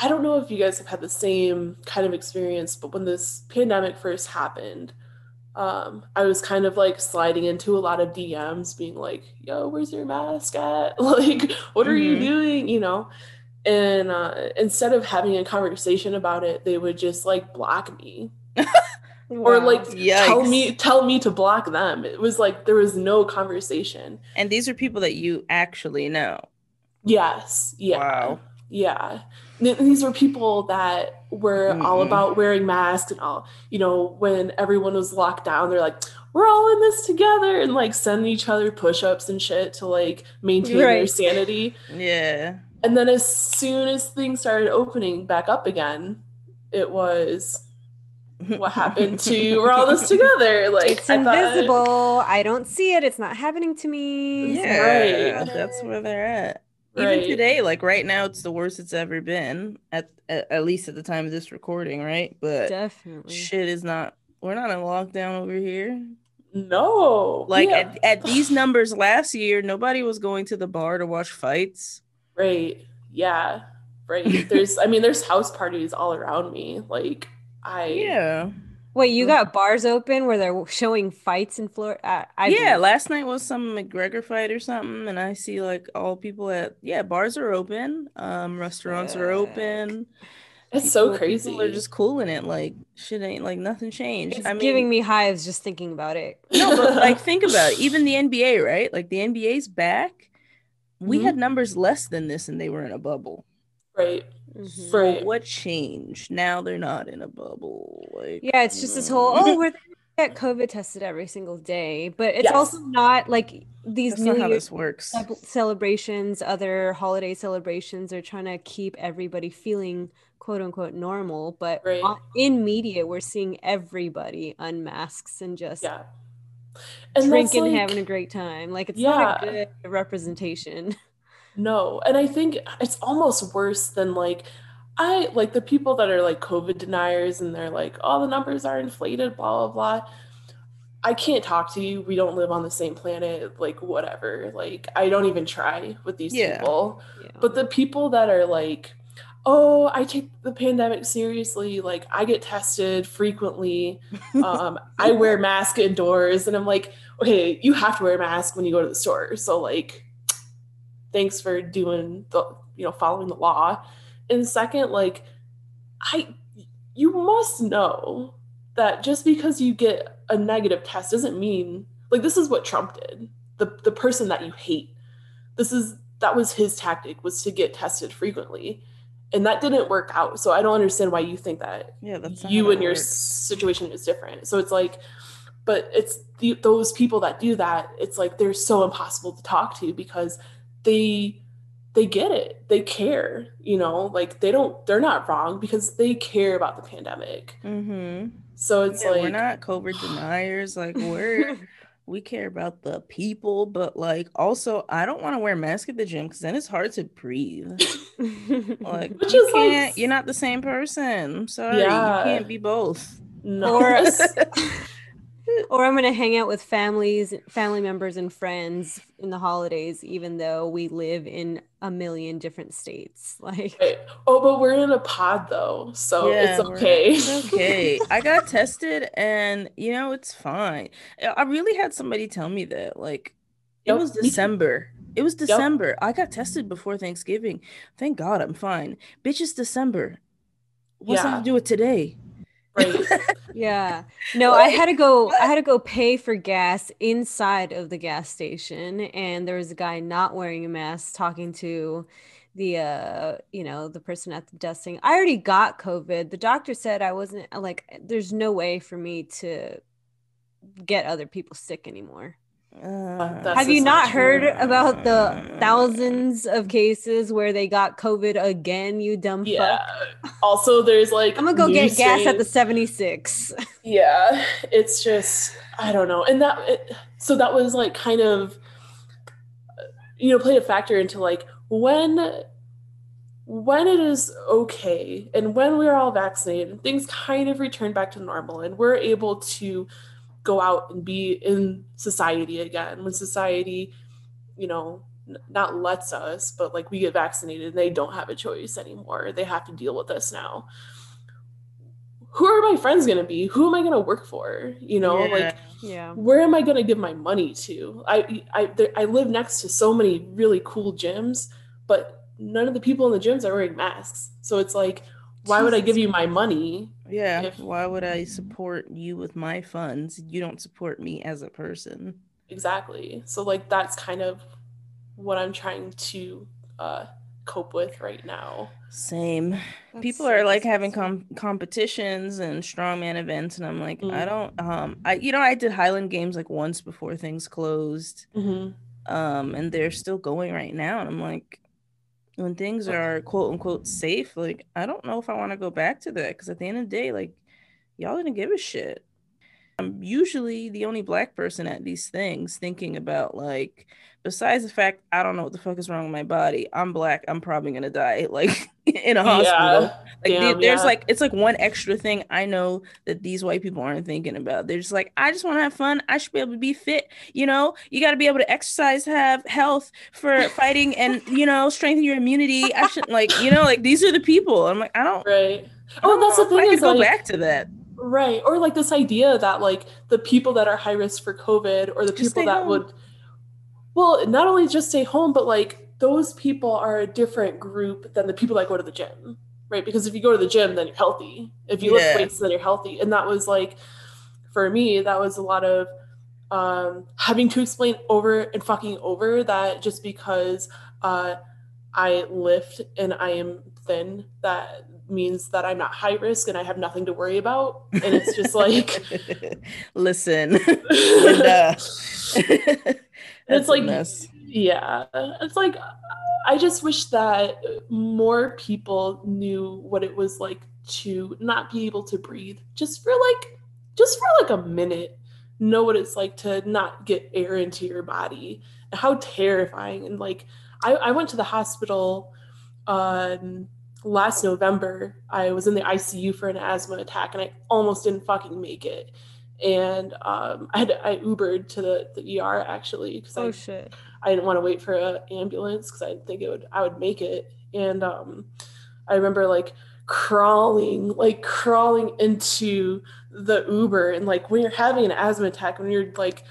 I don't know if you guys have had the same kind of experience, but when this pandemic first happened, I was kind of like sliding into a lot of DMs being like, yo, where's your mask at? Like, what are you doing? You know? And instead of having a conversation about it, they would just like block me or like tell me to block them. It was like, there was no conversation. And these are people that you actually know. Yes. Yeah. Wow. Yeah. These were people that were all about wearing masks and all, you know, when everyone was locked down, they're like, we're all in this together, and like sending each other push-ups and shit to like maintain their sanity. Yeah. And then as soon as things started opening back up again, it was, what happened to, we're all this together. Like, it's invisible. I don't see it. It's not happening to me. Yeah, right. That's where they're at. Right. Even today, like right now, it's the worst it's ever been, at least at the time of this recording, right? But definitely, shit is not, we're not in lockdown over here. No. Like at these numbers last year, nobody was going to the bar to watch fights. Right. Yeah. Right. There's house parties all around me. Like Wait, you got bars open where they're showing fights in Florida? Last night was some McGregor fight or something, and I see like all people at bars are open, restaurants are open. It's so crazy. People are just cooling it. Like, shit ain't, like, nothing changed. I mean, giving me hives just thinking about it. No, but like, think about it. Even the NBA, right? Like, the NBA's back. We had numbers less than this, and they were in a bubble. Right. Mm-hmm. So what changed? Now they're not in a bubble. Like, it's just this whole, oh, we're get COVID tested every single day, but it's also not like these That's not how this works. Celebrations, other holiday celebrations are trying to keep everybody feeling quote unquote normal, but in media we're seeing everybody unmasks and just and drinking, like, having a great time. Like, it's not a good representation. No, and I think it's almost worse than like the people that are like COVID deniers and they're like, oh, the numbers are inflated, blah, blah, blah. I can't talk to you. We don't live on the same planet, like whatever. Like, I don't even try with these people. Yeah. But the people that are like, oh, I take the pandemic seriously. Like, I get tested frequently. I wear masks indoors. And I'm like, okay, you have to wear a mask when you go to the store. So like, thanks for doing the, you know, following the law. And second, like, you must know that just because you get a negative test doesn't mean, like, this is what Trump did. The person that you hate, that was his tactic, was to get tested frequently. And that didn't work out. So I don't understand why you think that you and your situation is different. So it's like, but it's those people that do that, it's like, they're so impossible to talk to because they get it. They care, you know, like they're not wrong because they care about the pandemic. Mm-hmm. So it's like, we're not COVID deniers. Like, we care about the people, but like, also I don't want to wear a mask at the gym because then it's hard to breathe. Like, you're not the same person. I'm sorry. You can't be both. No. Or I'm going to hang out with family members and friends in the holidays, even though we live in a million different states. Like, right. Oh, but we're in a pod though. So it's okay. It's okay. I got tested and, you know, it's fine. I really had somebody tell me that, like, it was December. It was December. Yep. I got tested before Thanksgiving. Thank God I'm fine. Bitch, it's December. What's that to do with today? Yeah. No, I had to go pay for gas inside of the gas station, and there was a guy not wearing a mask talking to the the person at the desk saying, I already got COVID. The doctor said I wasn't, like, there's no way for me to get other people sick anymore. Have you not heard about the thousands of cases where they got COVID again, you dumb fuck? Also, there's like, I'm gonna go get gas at the 76. Yeah, it's just, I don't know. And so that was like kind of, you know, played a factor into like when it is okay and when we're all vaccinated, things kind of return back to normal and we're able to go out and be in society again. When society, you know, not lets us, but like we get vaccinated and they don't have a choice anymore. They have to deal with us now. Who are my friends going to be? Who am I going to work for? You know, where am I going to give my money to? I live next to so many really cool gyms, but none of the people in the gyms are wearing masks. So it's like, why would I give you my money? Yeah. Why would I support you with my funds? You don't support me as a person. Exactly. So like, that's kind of what I'm trying to cope with right now. Same. That's People so are like having competitions and strongman events, and I'm like, I don't. I did Highland Games like once before things closed, and they're still going right now, and I'm like, when things are quote unquote safe, like, I don't know if I want to go back to that, because at the end of the day, like, y'all didn't give a shit. I'm usually the only black person at these things thinking about, like, besides the fact I don't know what the fuck is wrong with my body, I'm black, I'm probably gonna die, like, in a hospital. There's like, it's like one extra thing I know that these white people aren't thinking about. They're just like, I just want to have fun, I should be able to be fit, you know, you got to be able to exercise, have health for fighting, and, you know, strengthen your immunity. I should, like, you know, like, these are the people. I'm like, I don't. Right. Oh, that's the thing. I could go back to that. Right. Or like this idea that like the people that are high risk for COVID, or the people that would, well, not only just stay home, but like those people are a different group than the people that go to the gym, right? Because if you go to the gym, then you're healthy. If you lift weights, then you're healthy. And that was like, for me, that was a lot of having to explain over and fucking over that just because I lift and I am thin, that means that I'm not high risk and I have nothing to worry about. And it's just like, listen, it's like, yeah, it's like, I just wish that more people knew what it was like to not be able to breathe just for like a minute, know what it's like to not get air into your body, how terrifying. And like, I went to the hospital last November. I was in the ICU for an asthma attack and I almost didn't fucking make it. And I Ubered to the ER actually, because I didn't want to wait for an ambulance because I didn't think I would make it. And I remember like crawling into the Uber, and like when you're having an asthma attack, when you're like,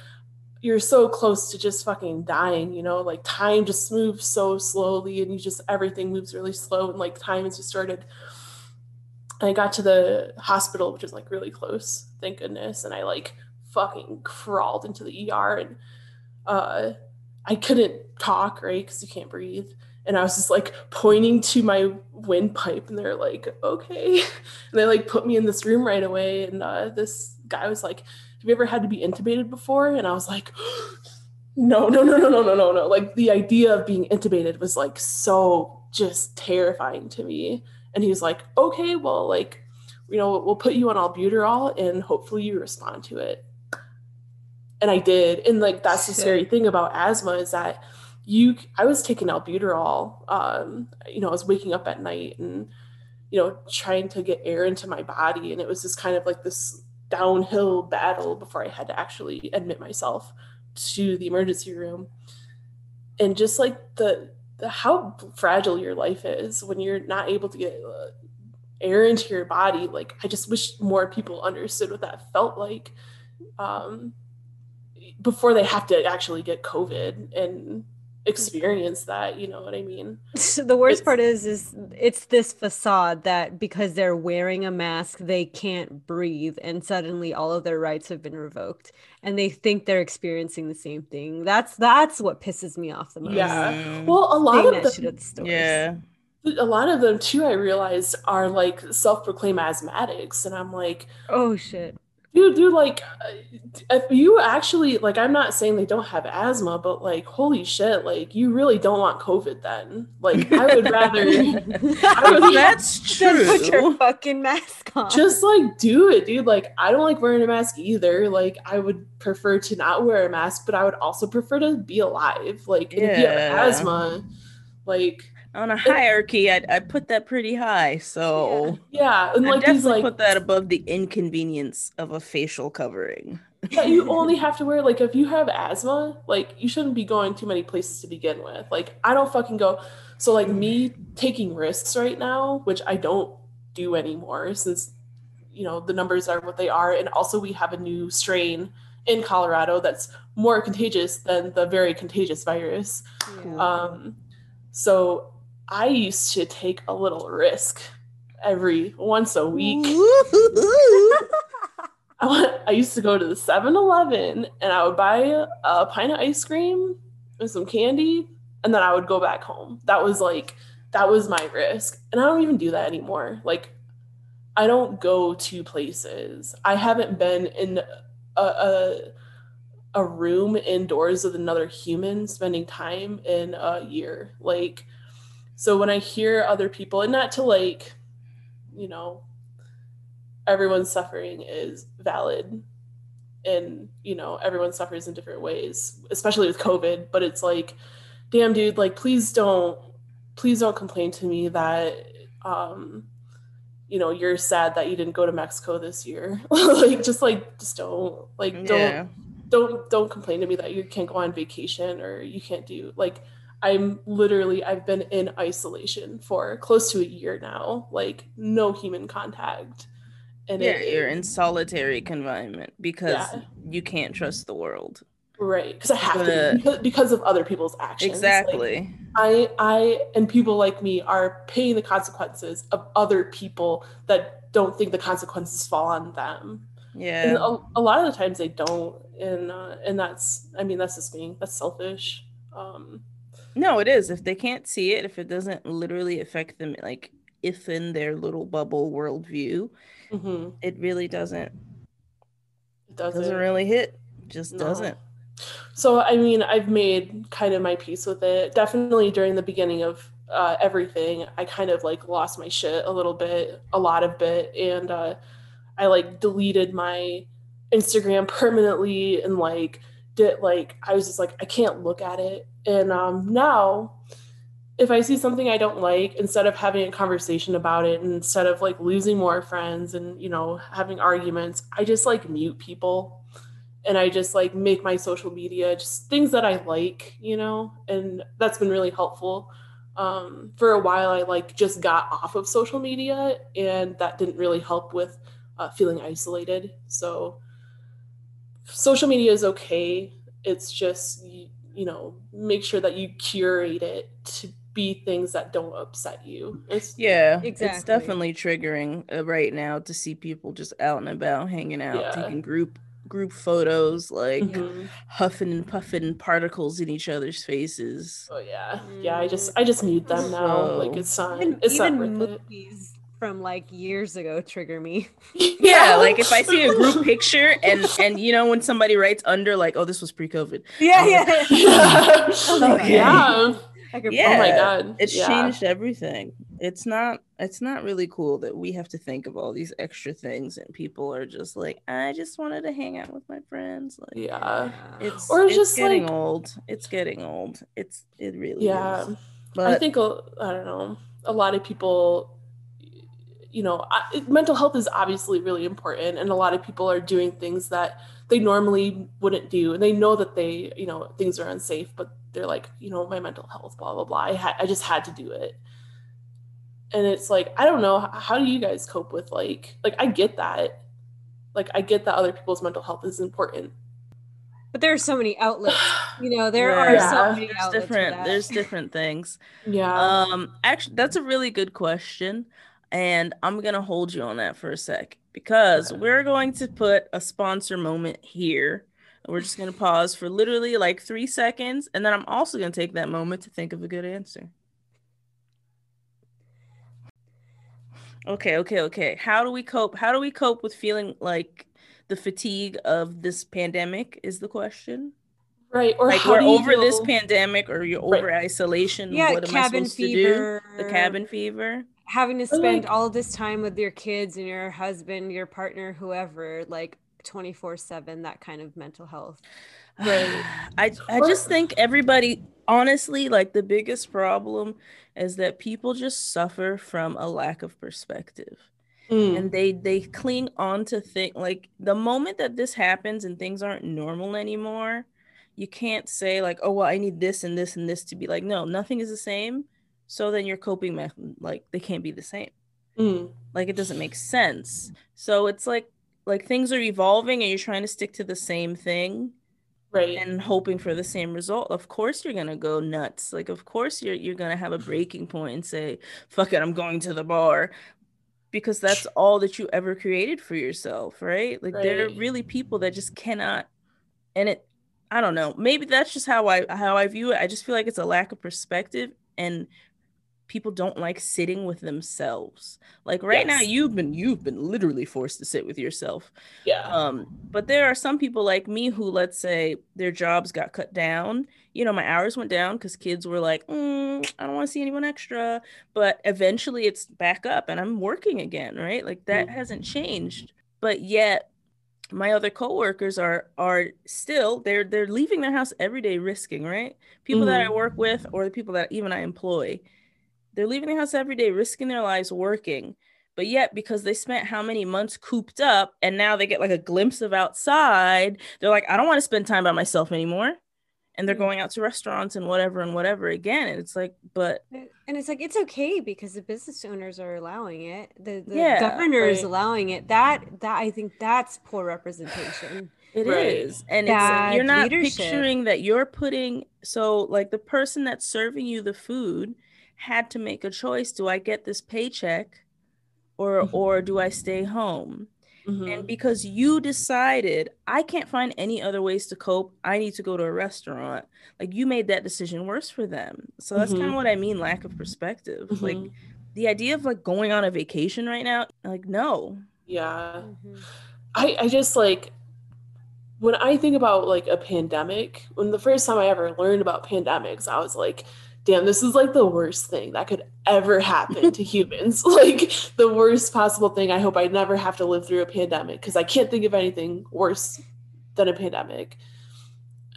you're so close to just fucking dying, you know, like time just moves so slowly and everything moves really slow and like time is distorted. I got to the hospital, which is like really close, thank goodness. And I like fucking crawled into the ER, and I couldn't talk, right? Because you can't breathe. And I was just like pointing to my windpipe, and they're like, okay. And they like put me in this room right away. And this guy was like, have you ever had to be intubated before? And I was like, no. Like the idea of being intubated was like so just terrifying to me. And he was like, okay, well, like, you know, we'll put you on albuterol and hopefully you respond to it. And I did. And like, that's the scary thing about asthma is that I was taking albuterol, you know, I was waking up at night and, you know, trying to get air into my body. And it was just kind of like this downhill battle before I had to actually admit myself to the emergency room. And just like how fragile your life is when you're not able to get air into your body. Like, I just wish more people understood what that felt like before they have to actually get COVID and experience that, you know what I mean? So the worst part is it's this facade that because they're wearing a mask, they can't breathe, and suddenly all of their rights have been revoked and they think they're experiencing the same thing. That's what pisses me off the most. Yeah. Well, a lot of them, yeah. A lot of them too, I realized, are like self-proclaimed asthmatics, and I'm like, oh shit. Dude, like, if you actually, like, I'm not saying they don't have asthma, but, like, holy shit, like, you really don't want COVID then. Like, I would rather... That's true. Just put your fucking mask on. Just, like, do it, dude. Like, I don't like wearing a mask either. Like, I would prefer to not wear a mask, but I would also prefer to be alive. Like, yeah. If you have asthma, like... On a hierarchy, I put that pretty high, so yeah. And like, I definitely put that above the inconvenience of a facial covering. Yeah, you only have to wear, like, if you have asthma, like, you shouldn't be going too many places to begin with. Like, I don't fucking go. So like, me taking risks right now, which I don't do anymore since, you know, the numbers are what they are, and also we have a new strain in Colorado that's more contagious than the very contagious virus. Yeah. So I used to take a little risk every once a week. I used to go to the 7-Eleven and I would buy a pint of ice cream and some candy, and then I would go back home. That was my risk. And I don't even do that anymore. Like, I don't go to places. I haven't been in a room indoors with another human spending time in a year. Like, so when I hear other people, and not to, like, you know, everyone's suffering is valid and, you know, everyone suffers in different ways, especially with COVID, but it's like, damn dude, like, please don't complain to me that, you know, you're sad that you didn't go to Mexico this year. Don't complain to me that you can't go on vacation or you can't do, like, I've been in isolation for close to a year now, like, no human contact. And yeah, you're in solitary confinement because you can't trust the world. Right, because I have to, because of other people's actions. Exactly. Like, I and people like me are paying the consequences of other people that don't think the consequences fall on them. Yeah. And a lot of the times they don't, and that's, I mean, that's just me. That's selfish. No, it is. If they can't see it, if it doesn't literally affect them, like, within their little bubble worldview, mm-hmm. it really doesn't. It doesn't really hit. Just doesn't. So, I mean, I've made kind of my peace with it. Definitely during the beginning of everything, I kind of like lost my shit a lot of bit. And I like deleted my Instagram permanently and like did like, I was just like, I can't look at it. And now if I see something I don't like, instead of having a conversation about it, and instead of like losing more friends and, you know, having arguments, I just like mute people. And I just like make my social media just things that I like, you know, and that's been really helpful. For a while, I like just got off of social media, and that didn't really help with feeling isolated. So social media is okay. It's just, you know, make sure that you curate it to be things that don't upset you. Exactly. It's definitely triggering right now to see people just out and about hanging out, taking group photos, like huffing and puffing particles in each other's faces. I just mute them now. Like it's not even movies from like years ago trigger me. Like if I see a group picture and you know when somebody writes under like, oh, this was pre-COVID. Oh my god, it's changed everything. It's not really cool that we have to think of all these extra things, and people are just like, I just wanted to hang out with my friends. Like, it's getting old. It really is. But I think a lot of people, you know, mental health is obviously really important, and a lot of people are doing things that they normally wouldn't do, and they know that they, you know, things are unsafe, but they're like, you know, my mental health, blah blah blah. I just had to do it. And it's like, I don't know, how do you guys cope with like I get that. Like I get that other people's mental health is important. But there are so many outlets. You know, there are so many outlets. There's different things. Yeah. Actually, that's a really good question. And I'm gonna hold you on that for a sec, because we're going to put a sponsor moment here. We're just gonna pause for literally like 3 seconds, and then I'm also gonna take that moment to think of a good answer. Okay. How do we cope with feeling like the fatigue of this pandemic is the question. Right. Or like we're over this pandemic, or you're over isolation. Yeah, what am I supposed to do? The cabin fever. Having to spend all this time with your kids and your husband, your partner, whoever, like 24/7, that kind of mental health. Right. I just think everybody, honestly, like the biggest problem is that people just suffer from a lack of perspective, and they cling on to things. Like the moment that this happens and things aren't normal anymore, you can't say like, oh, well, I need this and this and this to be like, no, nothing is the same. So then your coping method, like they can't be the same. Like it doesn't make sense. So it's like things are evolving and you're trying to stick to the same thing. Right. And hoping for the same result. Of course you're gonna go nuts. Like of course you're gonna have a breaking point and say, fuck it, I'm going to the bar, because that's all that you ever created for yourself, right? Like there are really people that just cannot, and it, I don't know, maybe that's just how I view it. I just feel like it's a lack of perspective, and people don't like sitting with themselves. Like right now you've been literally forced to sit with yourself. Yeah. But there are some people like me who, let's say their jobs got cut down. You know, my hours went down because kids were like, I don't want to see anyone extra. But eventually it's back up and I'm working again, right? Like that hasn't changed. But yet my other coworkers are still, they're leaving their house every day risking, right? People that I work with, or the people that even I employ, they're leaving their house every day, risking their lives working. But yet, because they spent how many months cooped up, and now they get like a glimpse of outside, they're like, I don't want to spend time by myself anymore. And they're going out to restaurants and whatever again. And it's like, but. And it's like, it's okay because the business owners are allowing it. The governor is allowing it. That I think that's poor representation. It is. And it's, you're not leadership. Picturing that you're putting, so like the person that's serving you the food had to make a choice. Do I get this paycheck or do I stay home? And because you decided, I can't find any other ways to cope, I need to go to a restaurant. Like you made that decision worse for them. So that's kind of what I mean, lack of perspective. Like the idea of like going on a vacation right now, like, no. Yeah. Mm-hmm. I just like, when I think about like a pandemic, when the first time I ever learned about pandemics, I was like, damn, this is like the worst thing that could ever happen to humans. Like the worst possible thing. I hope I never have to live through a pandemic because I can't think of anything worse than a pandemic.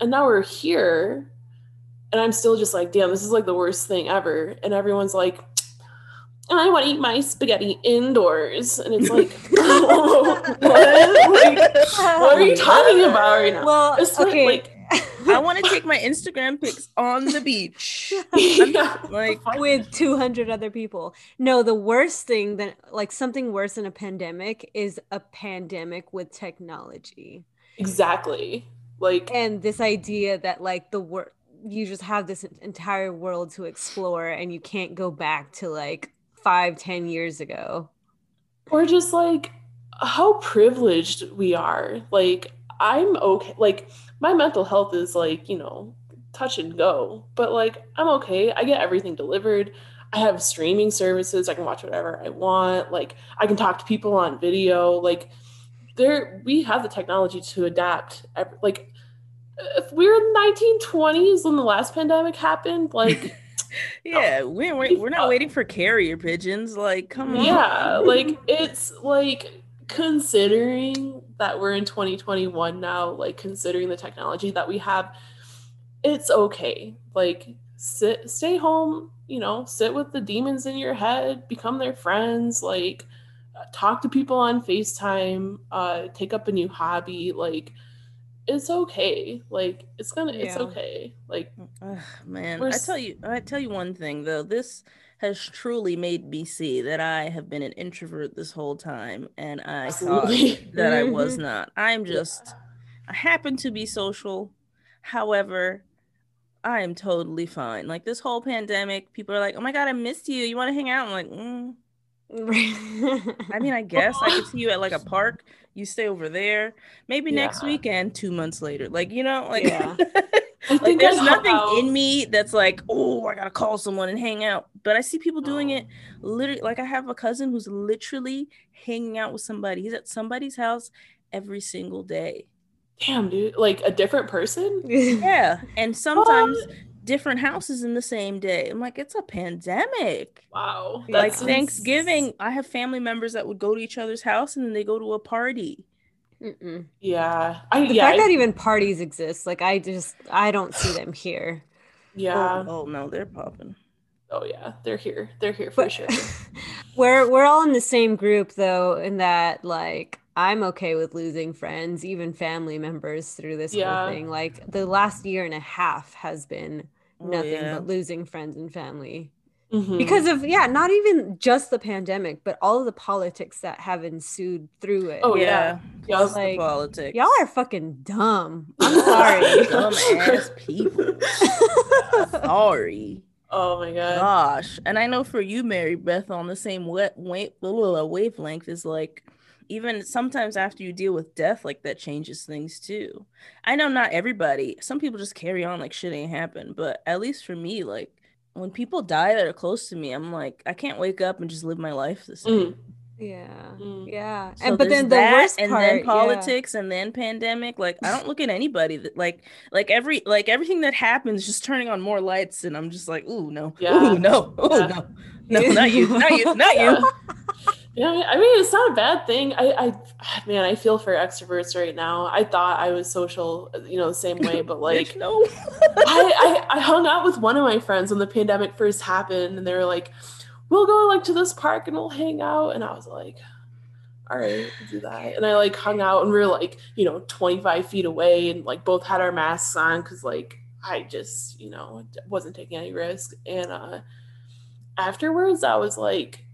And now we're here and I'm still just like, damn, this is like the worst thing ever. And everyone's like, and I want to eat my spaghetti indoors. And it's like, oh, what? Like, what are you talking about right now? Well, okay. Like, I want to take my Instagram pics on the beach. Yeah. Like with 200 other people. No, the worst thing that like something worse than a pandemic is a pandemic with technology. Exactly. Like, and this idea that like the world, you just have this entire world to explore and you can't go back to like 5-10 years ago. Or just like how privileged we are. Like I'm okay. Like my mental health is like, you know, touch and go, but like, I'm okay. I get everything delivered. I have streaming services. I can watch whatever I want. Like I can talk to people on video. Like there, we have the technology to adapt. Like if we were in the 1920s when the last pandemic happened, like, yeah, we're not waiting for carrier pigeons. Like, come on. Yeah. Like it's like, considering that we're in 2021 now, like considering the technology that we have, it's okay. Like stay home, you know, sit with the demons in your head, become their friends, like talk to people on FaceTime, take up a new hobby. Like it's okay. Like it's okay. Like, man, I tell you one thing though, this has truly made me see that I have been an introvert this whole time, and I absolutely thought that I was not. I'm just, I happen to be social. However, I am totally fine. Like this whole pandemic, people are like, oh my God, I missed you. You want to hang out? I'm like, I mean, I guess I could see you at like a park. You stay over there. Maybe next weekend, 2 months later. Like, you know, like, like there's nothing in me that's like, oh, I gotta call someone and hang out. But I see people doing it literally. Like I have a cousin who's literally hanging out with somebody. He's at somebody's house every single day. Damn, dude, like a different person? Yeah. And sometimes different houses in the same day. I'm like, it's a pandemic. Wow. Like Thanksgiving, I have family members that would go to each other's house and then they go to a party. Mm-mm. Yeah. The fact that even parties exist, like I don't see them here. Yeah. Oh no, they're popping. Oh yeah, they're here. They're here for sure. We're all in the same group though, in that like I'm okay with losing friends, even family members through this whole thing. Like the last year and a half has been nothing but losing friends and family. Mm-hmm. Because of, not even just the pandemic, but all of the politics that have ensued through it. Oh, yeah. Just like, the politics. Y'all are fucking dumb. I'm sorry. Dumb ass people. Sorry. Oh, my God. Gosh. And I know for you, Marybeth, on the same wavelength is like, even sometimes after you deal with death, like that changes things too. I know not everybody. Some people just carry on like shit ain't happened. But at least for me, like, when people die that are close to me, I'm like, I can't wake up and just live my life this way. Yeah. Mm. Yeah. So and but then the worst part, and then politics and then pandemic. Like I don't look at anybody that like everything that happens just turning on more lights and I'm just like, ooh no. Yeah. Ooh no. Ooh no. No, not you. Not you. Not you. Yeah, I mean it's not a bad thing. I feel for extroverts right now. I thought I was social, you know, the same way, but like no. I hung out with one of my friends when the pandemic first happened and they were like, we'll go like to this park and we'll hang out. And I was like, all right, we'll do that. And I like hung out and we were like, you know, 25 feet away and like both had our masks on because like I just, you know, wasn't taking any risk. And afterwards I was like,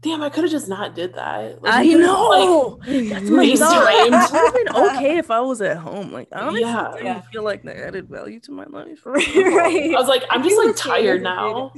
damn, I could have just not did that. Like, I know. Like, that's my thought. It would have been okay if I was at home. Like, honestly, I didn't feel like that added value to my life. Right. I was like, I'm just like tired now.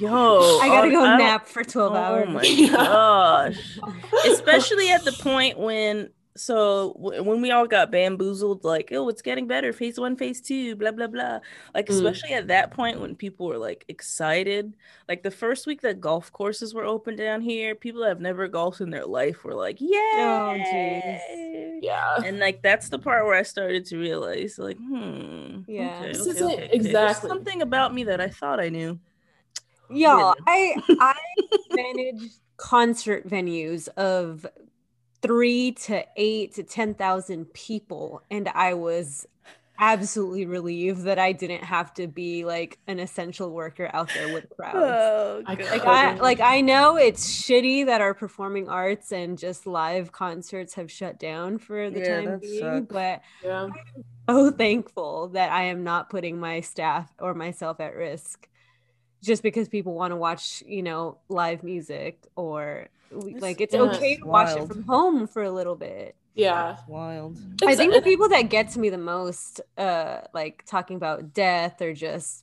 Yo. I gotta go nap for 12 hours. Oh my gosh. Especially at the point when So when we all got bamboozled, like, oh, it's getting better, phase 1, phase 2, blah, blah, blah. Like, especially at that point when people were, like, excited. Like, the first week that golf courses were open down here, people that have never golfed in their life were like, yeah. Oh, yeah. And, like, that's the part where I started to realize, like, yeah. Okay, this isn't exactly. There's something about me that I thought I knew. Y'all, yeah. I managed concert venues of 3 to 8 to 10,000 people, and I was absolutely relieved that I didn't have to be like an essential worker out there with crowds. Oh, I know it's shitty that our performing arts and just live concerts have shut down for the time being, but I'm so thankful that I am not putting my staff or myself at risk just because people want to watch, you know, live music, or like it's okay to watch it from home for a little bit. Yeah, it's wild. I think the people that gets me the most, like talking about death or just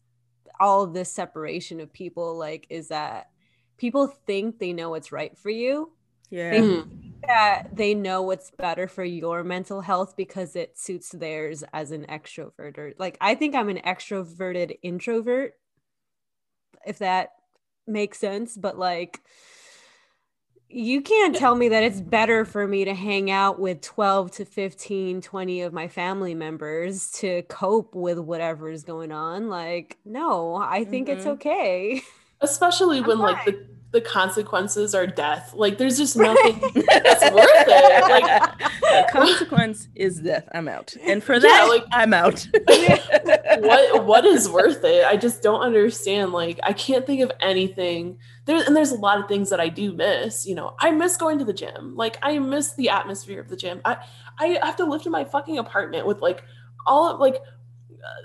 all of this separation of people, like, is that people think they know what's right for you. Yeah, they think that they know what's better for your mental health because it suits theirs as an extrovert. Or like, I think I'm an extroverted introvert, if that makes sense, but like, you can't tell me that it's better for me to hang out with 12 to 15, 20 of my family members to cope with whatever is going on. Like, no, I think it's okay. Especially when like the consequences are death. Like, there's just nothing that's worth it. Like, the consequence is death. I'm out. And for that, like, I'm out. What is worth it? I just don't understand. Like, I can't think of anything. There's a lot of things that I do miss. You know, I miss going to the gym. Like, I miss the atmosphere of the gym. I have to live in my fucking apartment with like all of, like,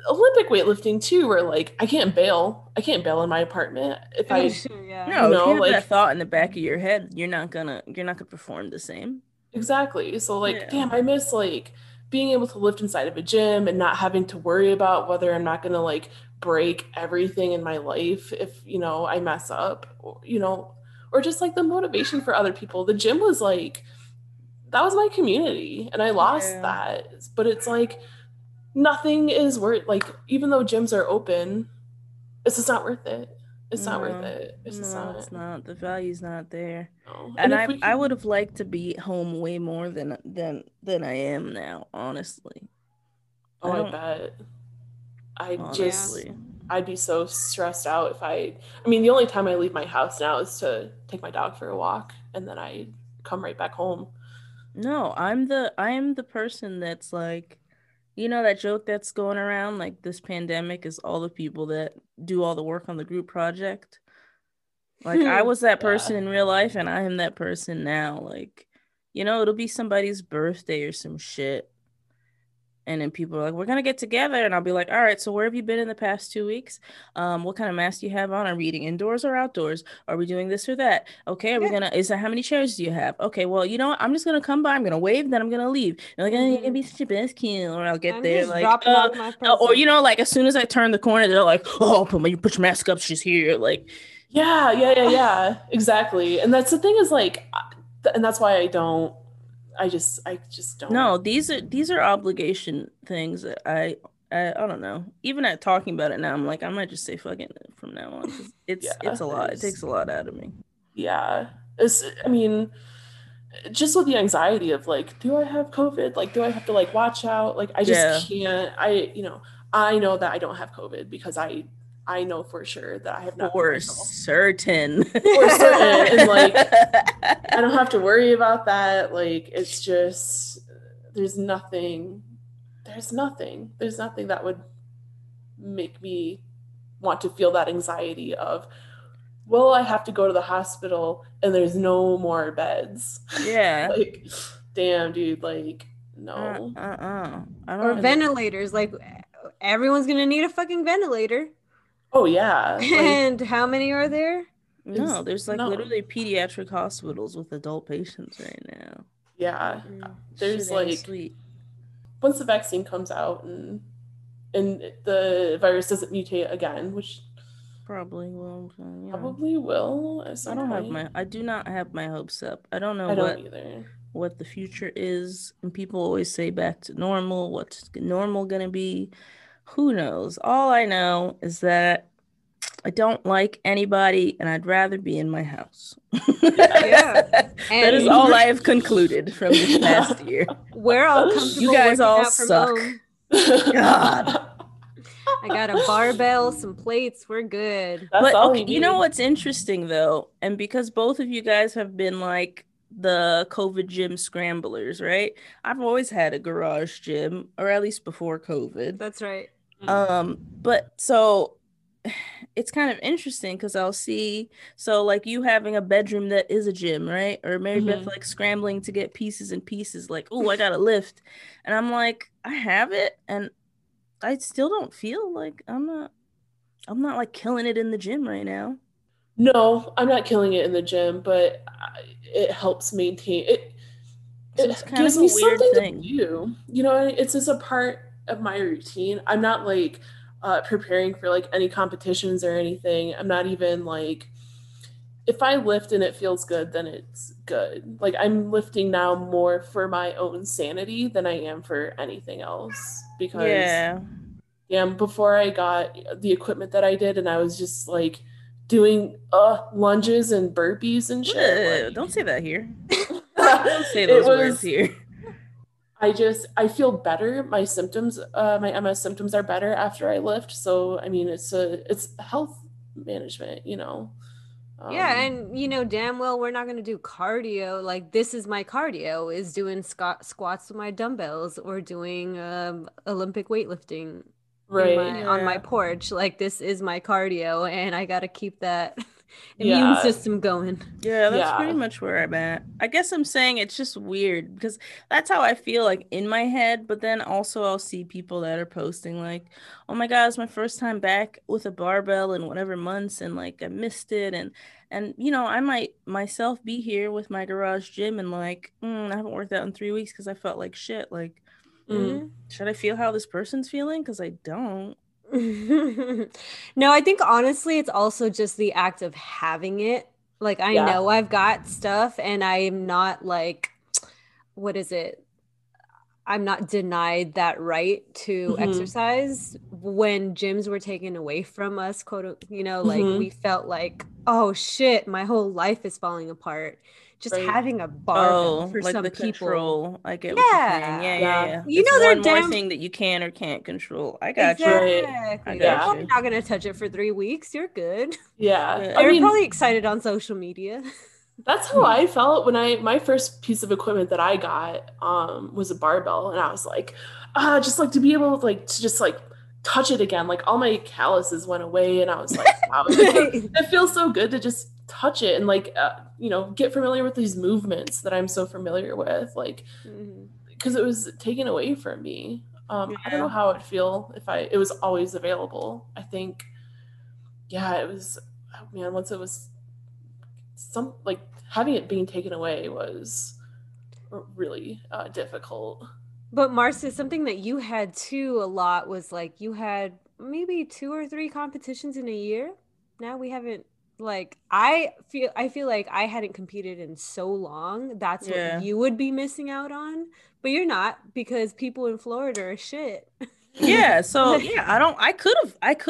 Olympic weightlifting too, where like I can't bail in my apartment if I no, if you have that thought in the back of your head, you're not gonna perform the same. Exactly. So like damn, I miss like being able to lift inside of a gym and not having to worry about whether I'm not gonna like break everything in my life if, you know, I mess up, you know, or just like the motivation for other people. The gym was like, that was my community, and I lost that. But it's like, nothing is worth, like, even though gyms are open, it's just not worth it. It's not worth it. It's just not. It's not. The value's not there. No. And I would have liked to be home way more than I am now, honestly. Oh, I bet. I'd be so stressed out if I mean, the only time I leave my house now is to take my dog for a walk, and then I come right back home. No, I am the person that's like, you know that joke that's going around, like, this pandemic is all the people that do all the work on the group project. Like, I was that person in real life, and I am that person now. Like, you know, it'll be somebody's birthday or some shit, and then people are like, we're gonna get together, and I'll be like, all right, so where have you been in the past 2 weeks? What kind of mask do you have on? Are we eating indoors or outdoors? Are we doing this or that? Okay, are we gonna, is that, how many chairs do you have? Okay, well, you know what? I'm just gonna come by, I'm gonna wave, then I'm gonna leave. And like, you're gonna be such a buzzkill, or I'll get there, like, or, you know, like, as soon as I turn the corner, they're like, oh, put your mask up, she's here, like. Yeah, exactly. And that's the thing is, like, and that's why I just don't. No, these are obligation things that I don't know. Even at talking about it now, I'm like, I might just say fuck it from now on. It's a lot. It takes a lot out of me. Yeah, I mean, just with the anxiety of like, do I have COVID? Like, do I have to like watch out? Like, I just can't. I know that I don't have COVID because I know for sure that I have not. For certain. And like, I don't have to worry about that. Like, it's just, there's nothing that would make me want to feel that anxiety of, well, I have to go to the hospital and there's no more beds. Yeah. Like, damn, dude, like, no. I don't know. Ventilators, like, everyone's going to need a fucking ventilator. Oh, yeah. Like, and how many are there? No, there's like literally pediatric hospitals with adult patients right now. Yeah. There's like, once the vaccine comes out and the virus doesn't mutate again, which probably will. Probably will. I do not have my hopes up. I don't know what. I don't either. what the future is. And people always say back to normal, what's normal going to be? Who knows? All I know is that I don't like anybody and I'd rather be in my house. That is all I have concluded from this past year. We're all comfortable. You guys all suck. God. I got a barbell, some plates. We're good. But okay, you know what's interesting though? And because both of you guys have been like the COVID gym scramblers, right? I've always had a garage gym, or at least before COVID. That's right. But so it's kind of interesting because I'll see, so like you having a bedroom that is a gym, right? Or Marybeth like scrambling to get pieces and pieces, like, oh, I got a lift. And I'm like, I have it. And I still don't feel like I'm not like killing it in the gym right now. No, I'm not killing it in the gym, but it helps maintain it. So it gives me something to do. You know, it's just a part of my routine. I'm not like preparing for like any competitions or anything. I'm not even like, if I lift and it feels good, then it's good. Like I'm lifting now more for my own sanity than I am for anything else because before I got the equipment that I did and I was just like doing lunges and burpees and shit. Like, don't say that here. Don't say those words here. I feel better. My symptoms, my MS symptoms are better after I lift. So, I mean, it's health management, you know? Yeah, and you know damn well we're not going to do cardio. Like this is my cardio, is doing squats with my dumbbells or doing Olympic weightlifting on my porch. Like this is my cardio and I got to keep that immune system going. Yeah, that's pretty much where I'm at. I guess I'm saying it's just weird because that's how I feel like in my head, but then also I'll see people that are posting like, oh my God, it's my first time back with a barbell in whatever months and like I missed it. And you know, I might myself be here with my garage gym and like, I haven't worked out in 3 weeks because I felt like shit. Like, should I feel how this person's feeling? Because I don't. No, I think honestly it's also just the act of having it. Like I know I've got stuff and I'm not like, what is it? I'm not denied that right to exercise. When gyms were taken away from us, quote, you know, like we felt like, oh shit, my whole life is falling apart. Just having a barbell for like some people. Control. I get what you're saying. Yeah. You it's know, they're one more thing that you can or can't control. I got you. They're probably not going to touch it for 3 weeks. You're good. Yeah. They're probably excited on social media. That's how I felt when my first piece of equipment that I got was a barbell. And I was like, just like to be able to just like touch it again. Like all my calluses went away. And I was like, wow, it feels so good to just touch it and like you know, get familiar with these movements that I'm so familiar with, like because it was taken away from me. I don't know how it'd feel if it was always available. I think it was, oh man, once it was some like having it being taken away was really difficult. But Marcia, something that you had too a lot was like you had maybe 2 or 3 competitions in a year. Now we haven't. Like I feel like I hadn't competed in so long. That's what you would be missing out on, but you're not because people in Florida are shit. Yeah, so yeah, I could have gone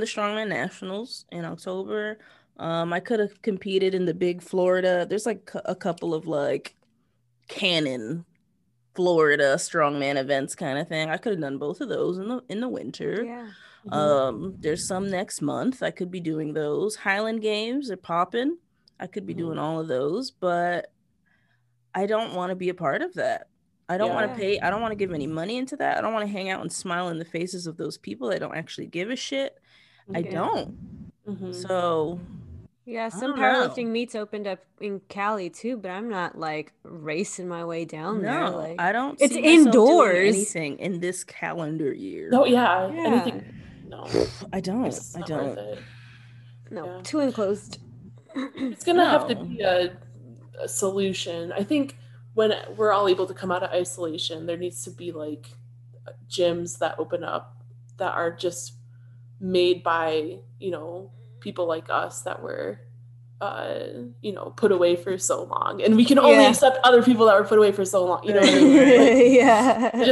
to Strongman Nationals in October. I could have competed in the big Florida. There's like a couple of like canon Florida strongman events kind of thing. I could have done both of those in the winter. Yeah. There's some next month. I could be doing those. Highland Games are popping. I could be doing all of those, but I don't want to be a part of that. I don't want to pay. I don't want to give any money into that. I don't want to hang out and smile in the faces of those people that don't actually give a shit. Okay. I don't. So yeah, some powerlifting meets opened up in Cali too, but I'm not like racing my way down there. Like, I don't. It's indoors. Doing anything in this calendar year? Oh yeah. Anything? No, I don't. I don't. No, too enclosed. It's gonna have to be a solution. I think when we're all able to come out of isolation, there needs to be like gyms that open up that are just made by, you know, people like us that were put away for so long, and we can only accept other people that were put away for so long, you know what I mean?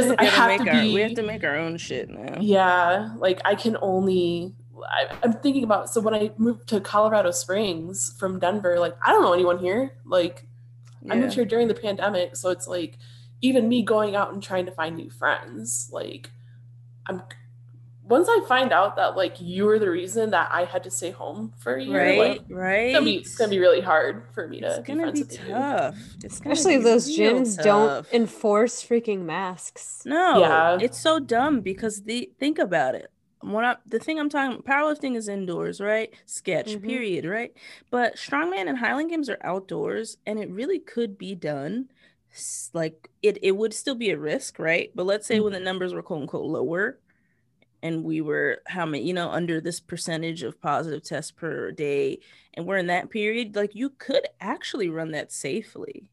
Like, we have to make our own shit now. I'm thinking about, so when I moved to Colorado Springs from Denver, like, I don't know anyone here, like, I moved here during the pandemic, so it's like, even me going out and trying to find new friends, like, once I find out that, like, you were the reason that I had to stay home for a year, it's gonna be really hard for me to be friends with you. It's gonna be tough. Especially those gyms don't enforce freaking masks. No, it's so dumb, because think about it. The thing I'm talking about, powerlifting is indoors, right? Sketch, period, right? But strongman and Highland games are outdoors, and it really could be done. Like, it would still be a risk, right? But let's say when the numbers were quote unquote lower, and we were under this percentage of positive tests per day, and we're in that period, like, you could actually run that safely.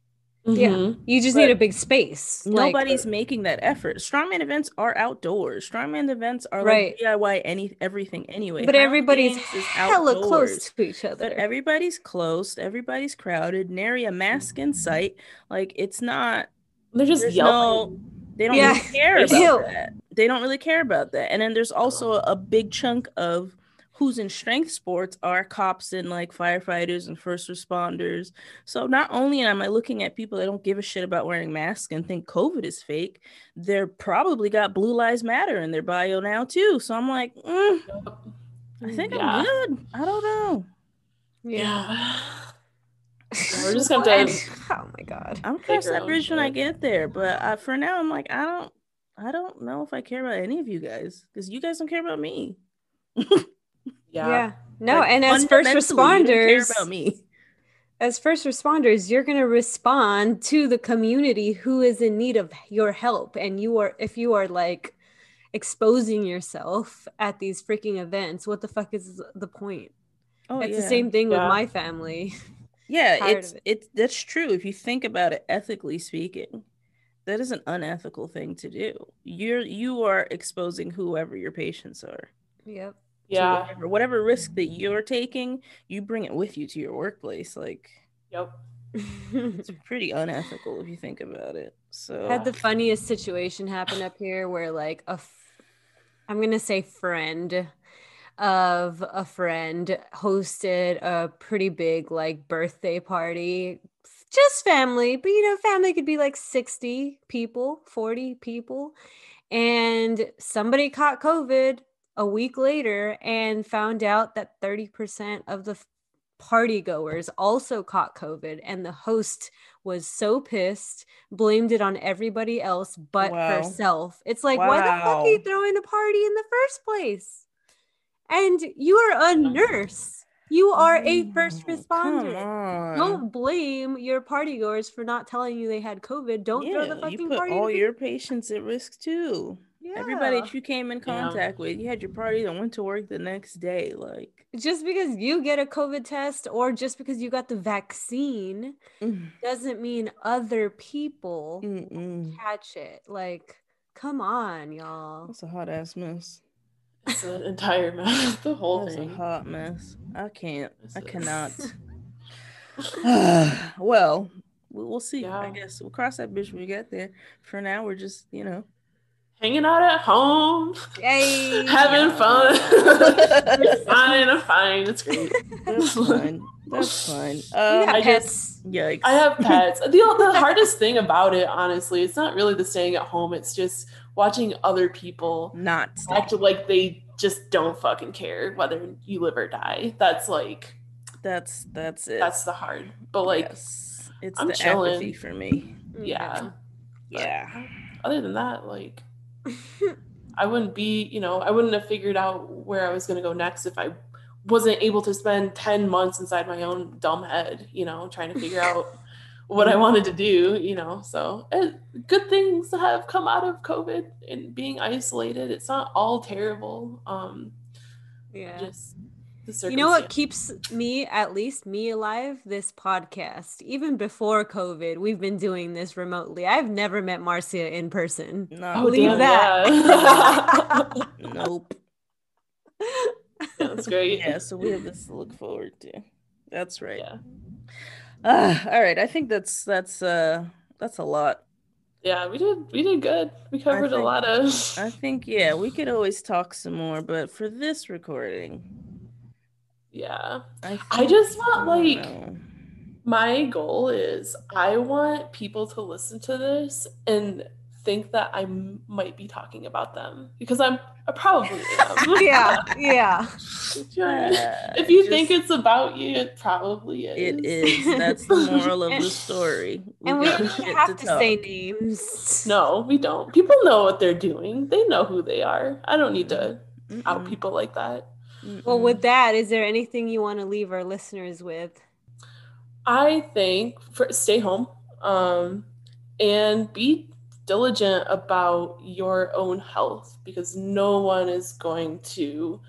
You just need a big space. Nobody's making that effort. Strongman events are outdoors. Strongman events are like DIY everything anyway. But everybody's hella close to each other. But everybody's close. Everybody's crowded. Nary a mask in sight. Like, it's not. They're just yelling. They don't really care about that. They don't really care about that. And then there's also a big chunk of who's in strength sports are cops and like firefighters and first responders. So not only am I looking at people that don't give a shit about wearing masks and think COVID is fake, they're probably got Blue Lives Matter in their bio now too. So I'm like, I think I'm good. I don't know. We're just gonna oh my God. I'm gonna cross that bridge when I get there. But for now, I'm like, I don't know if I care about any of you guys, because you guys don't care about me. No, like, and as first responders, you don't care about me. As first responders, you're going to respond to the community who is in need of your help, and if you are like exposing yourself at these freaking events, what the fuck is the point? It's the same thing with my family. It's that's true. If you think about it, ethically speaking, that is an unethical thing to do. You are exposing whoever your patients are. Yep. Yeah. Whatever risk that you're taking, you bring it with you to your workplace. Like, yep. It's pretty unethical if you think about it. So I had the funniest situation happen up here where like I'm going to say friend of a friend hosted a pretty big like birthday party, just family, but family could be like 60 people, 40 people. And somebody caught COVID a week later and found out that 30% of the party goers also caught COVID, and the host was so pissed, blamed it on everybody else but herself. It's like, why the fuck are you throwing a party in the first place? And you are a nurse. You are a first responder. Don't blame your party goers for not telling you they had COVID. Don't throw the fucking party. You put all your patients at risk too. Yeah. Everybody that you came in contact with, you had your party and went to work the next day. Like, just because you get a COVID test or just because you got the vaccine doesn't mean other people catch it. Like, come on, y'all. That's a hot ass mess. It's an entire mess. The whole thing. It's a hot mess. I cannot. Well, we'll see. Yeah. I guess we'll cross that bitch when we get there. For now, we're just, hanging out at home, yay! Having fun. It's fine. I'm fine. It's great. That's fine. That's fine. Yikes! I have pets. The hardest thing about it, honestly, it's not really the staying at home. It's just watching other people not act like they just don't fucking care whether you live or die. That's it. That's the hard. But like, it's I'm the chilling. Apathy for me. Yeah. Yeah. But other than that, like. I wouldn't be, I wouldn't have figured out where I was going to go next if I wasn't able to spend 10 months inside my own dumb head, trying to figure out what I wanted to do, so good things have come out of COVID and being isolated. It's not all terrible. Just the circumstance. You know what keeps me, at least me alive? This podcast. Even before COVID, we've been doing this remotely. I've never met Marcia in person. No, believe that. Nope. That's great. Yeah, so we have this to look forward to. That's right. Yeah. All right. I think that's a lot. Yeah, we did good. We covered a lot of. I think, yeah, we could always talk some more, but for this recording. Yeah. I just want, like, my goal is I want people to listen to this and think that I might be talking about them, because I probably am. yeah. If you think it's about you, it probably is. It is. That's the moral of the story. And we don't have to say names. No, we don't. People know what they're doing. They know who they are. I don't need to out people like that. Well, with that, is there anything you want to leave our listeners with? I think stay home and be diligent about your own health, because no one is going to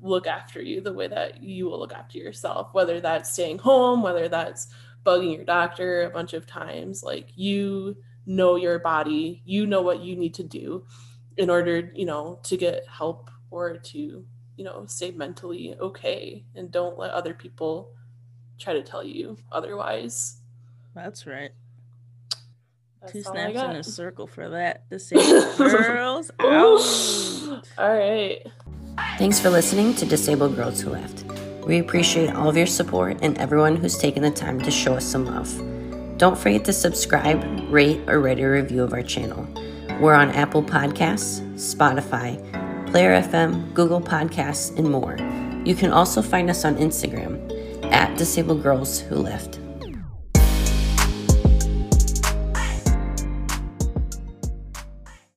look after you the way that you will look after yourself, whether that's staying home, whether that's bugging your doctor a bunch of times. Like, you know your body, you know what you need to do in order, you know, to get help or to, you know, stay mentally okay, and don't let other people try to tell you otherwise. That's right. That's two snaps in a circle for that. This is Girls Out. All right. Thanks for listening to Disabled Girls Who Laughed. We appreciate all of your support and everyone who's taken the time to show us some love. Don't forget to subscribe, rate, or write a review of our channel. We're on Apple Podcasts, Spotify, Player FM, Google Podcasts, and more. You can also find us on Instagram at Disabled Girls Who Laughed.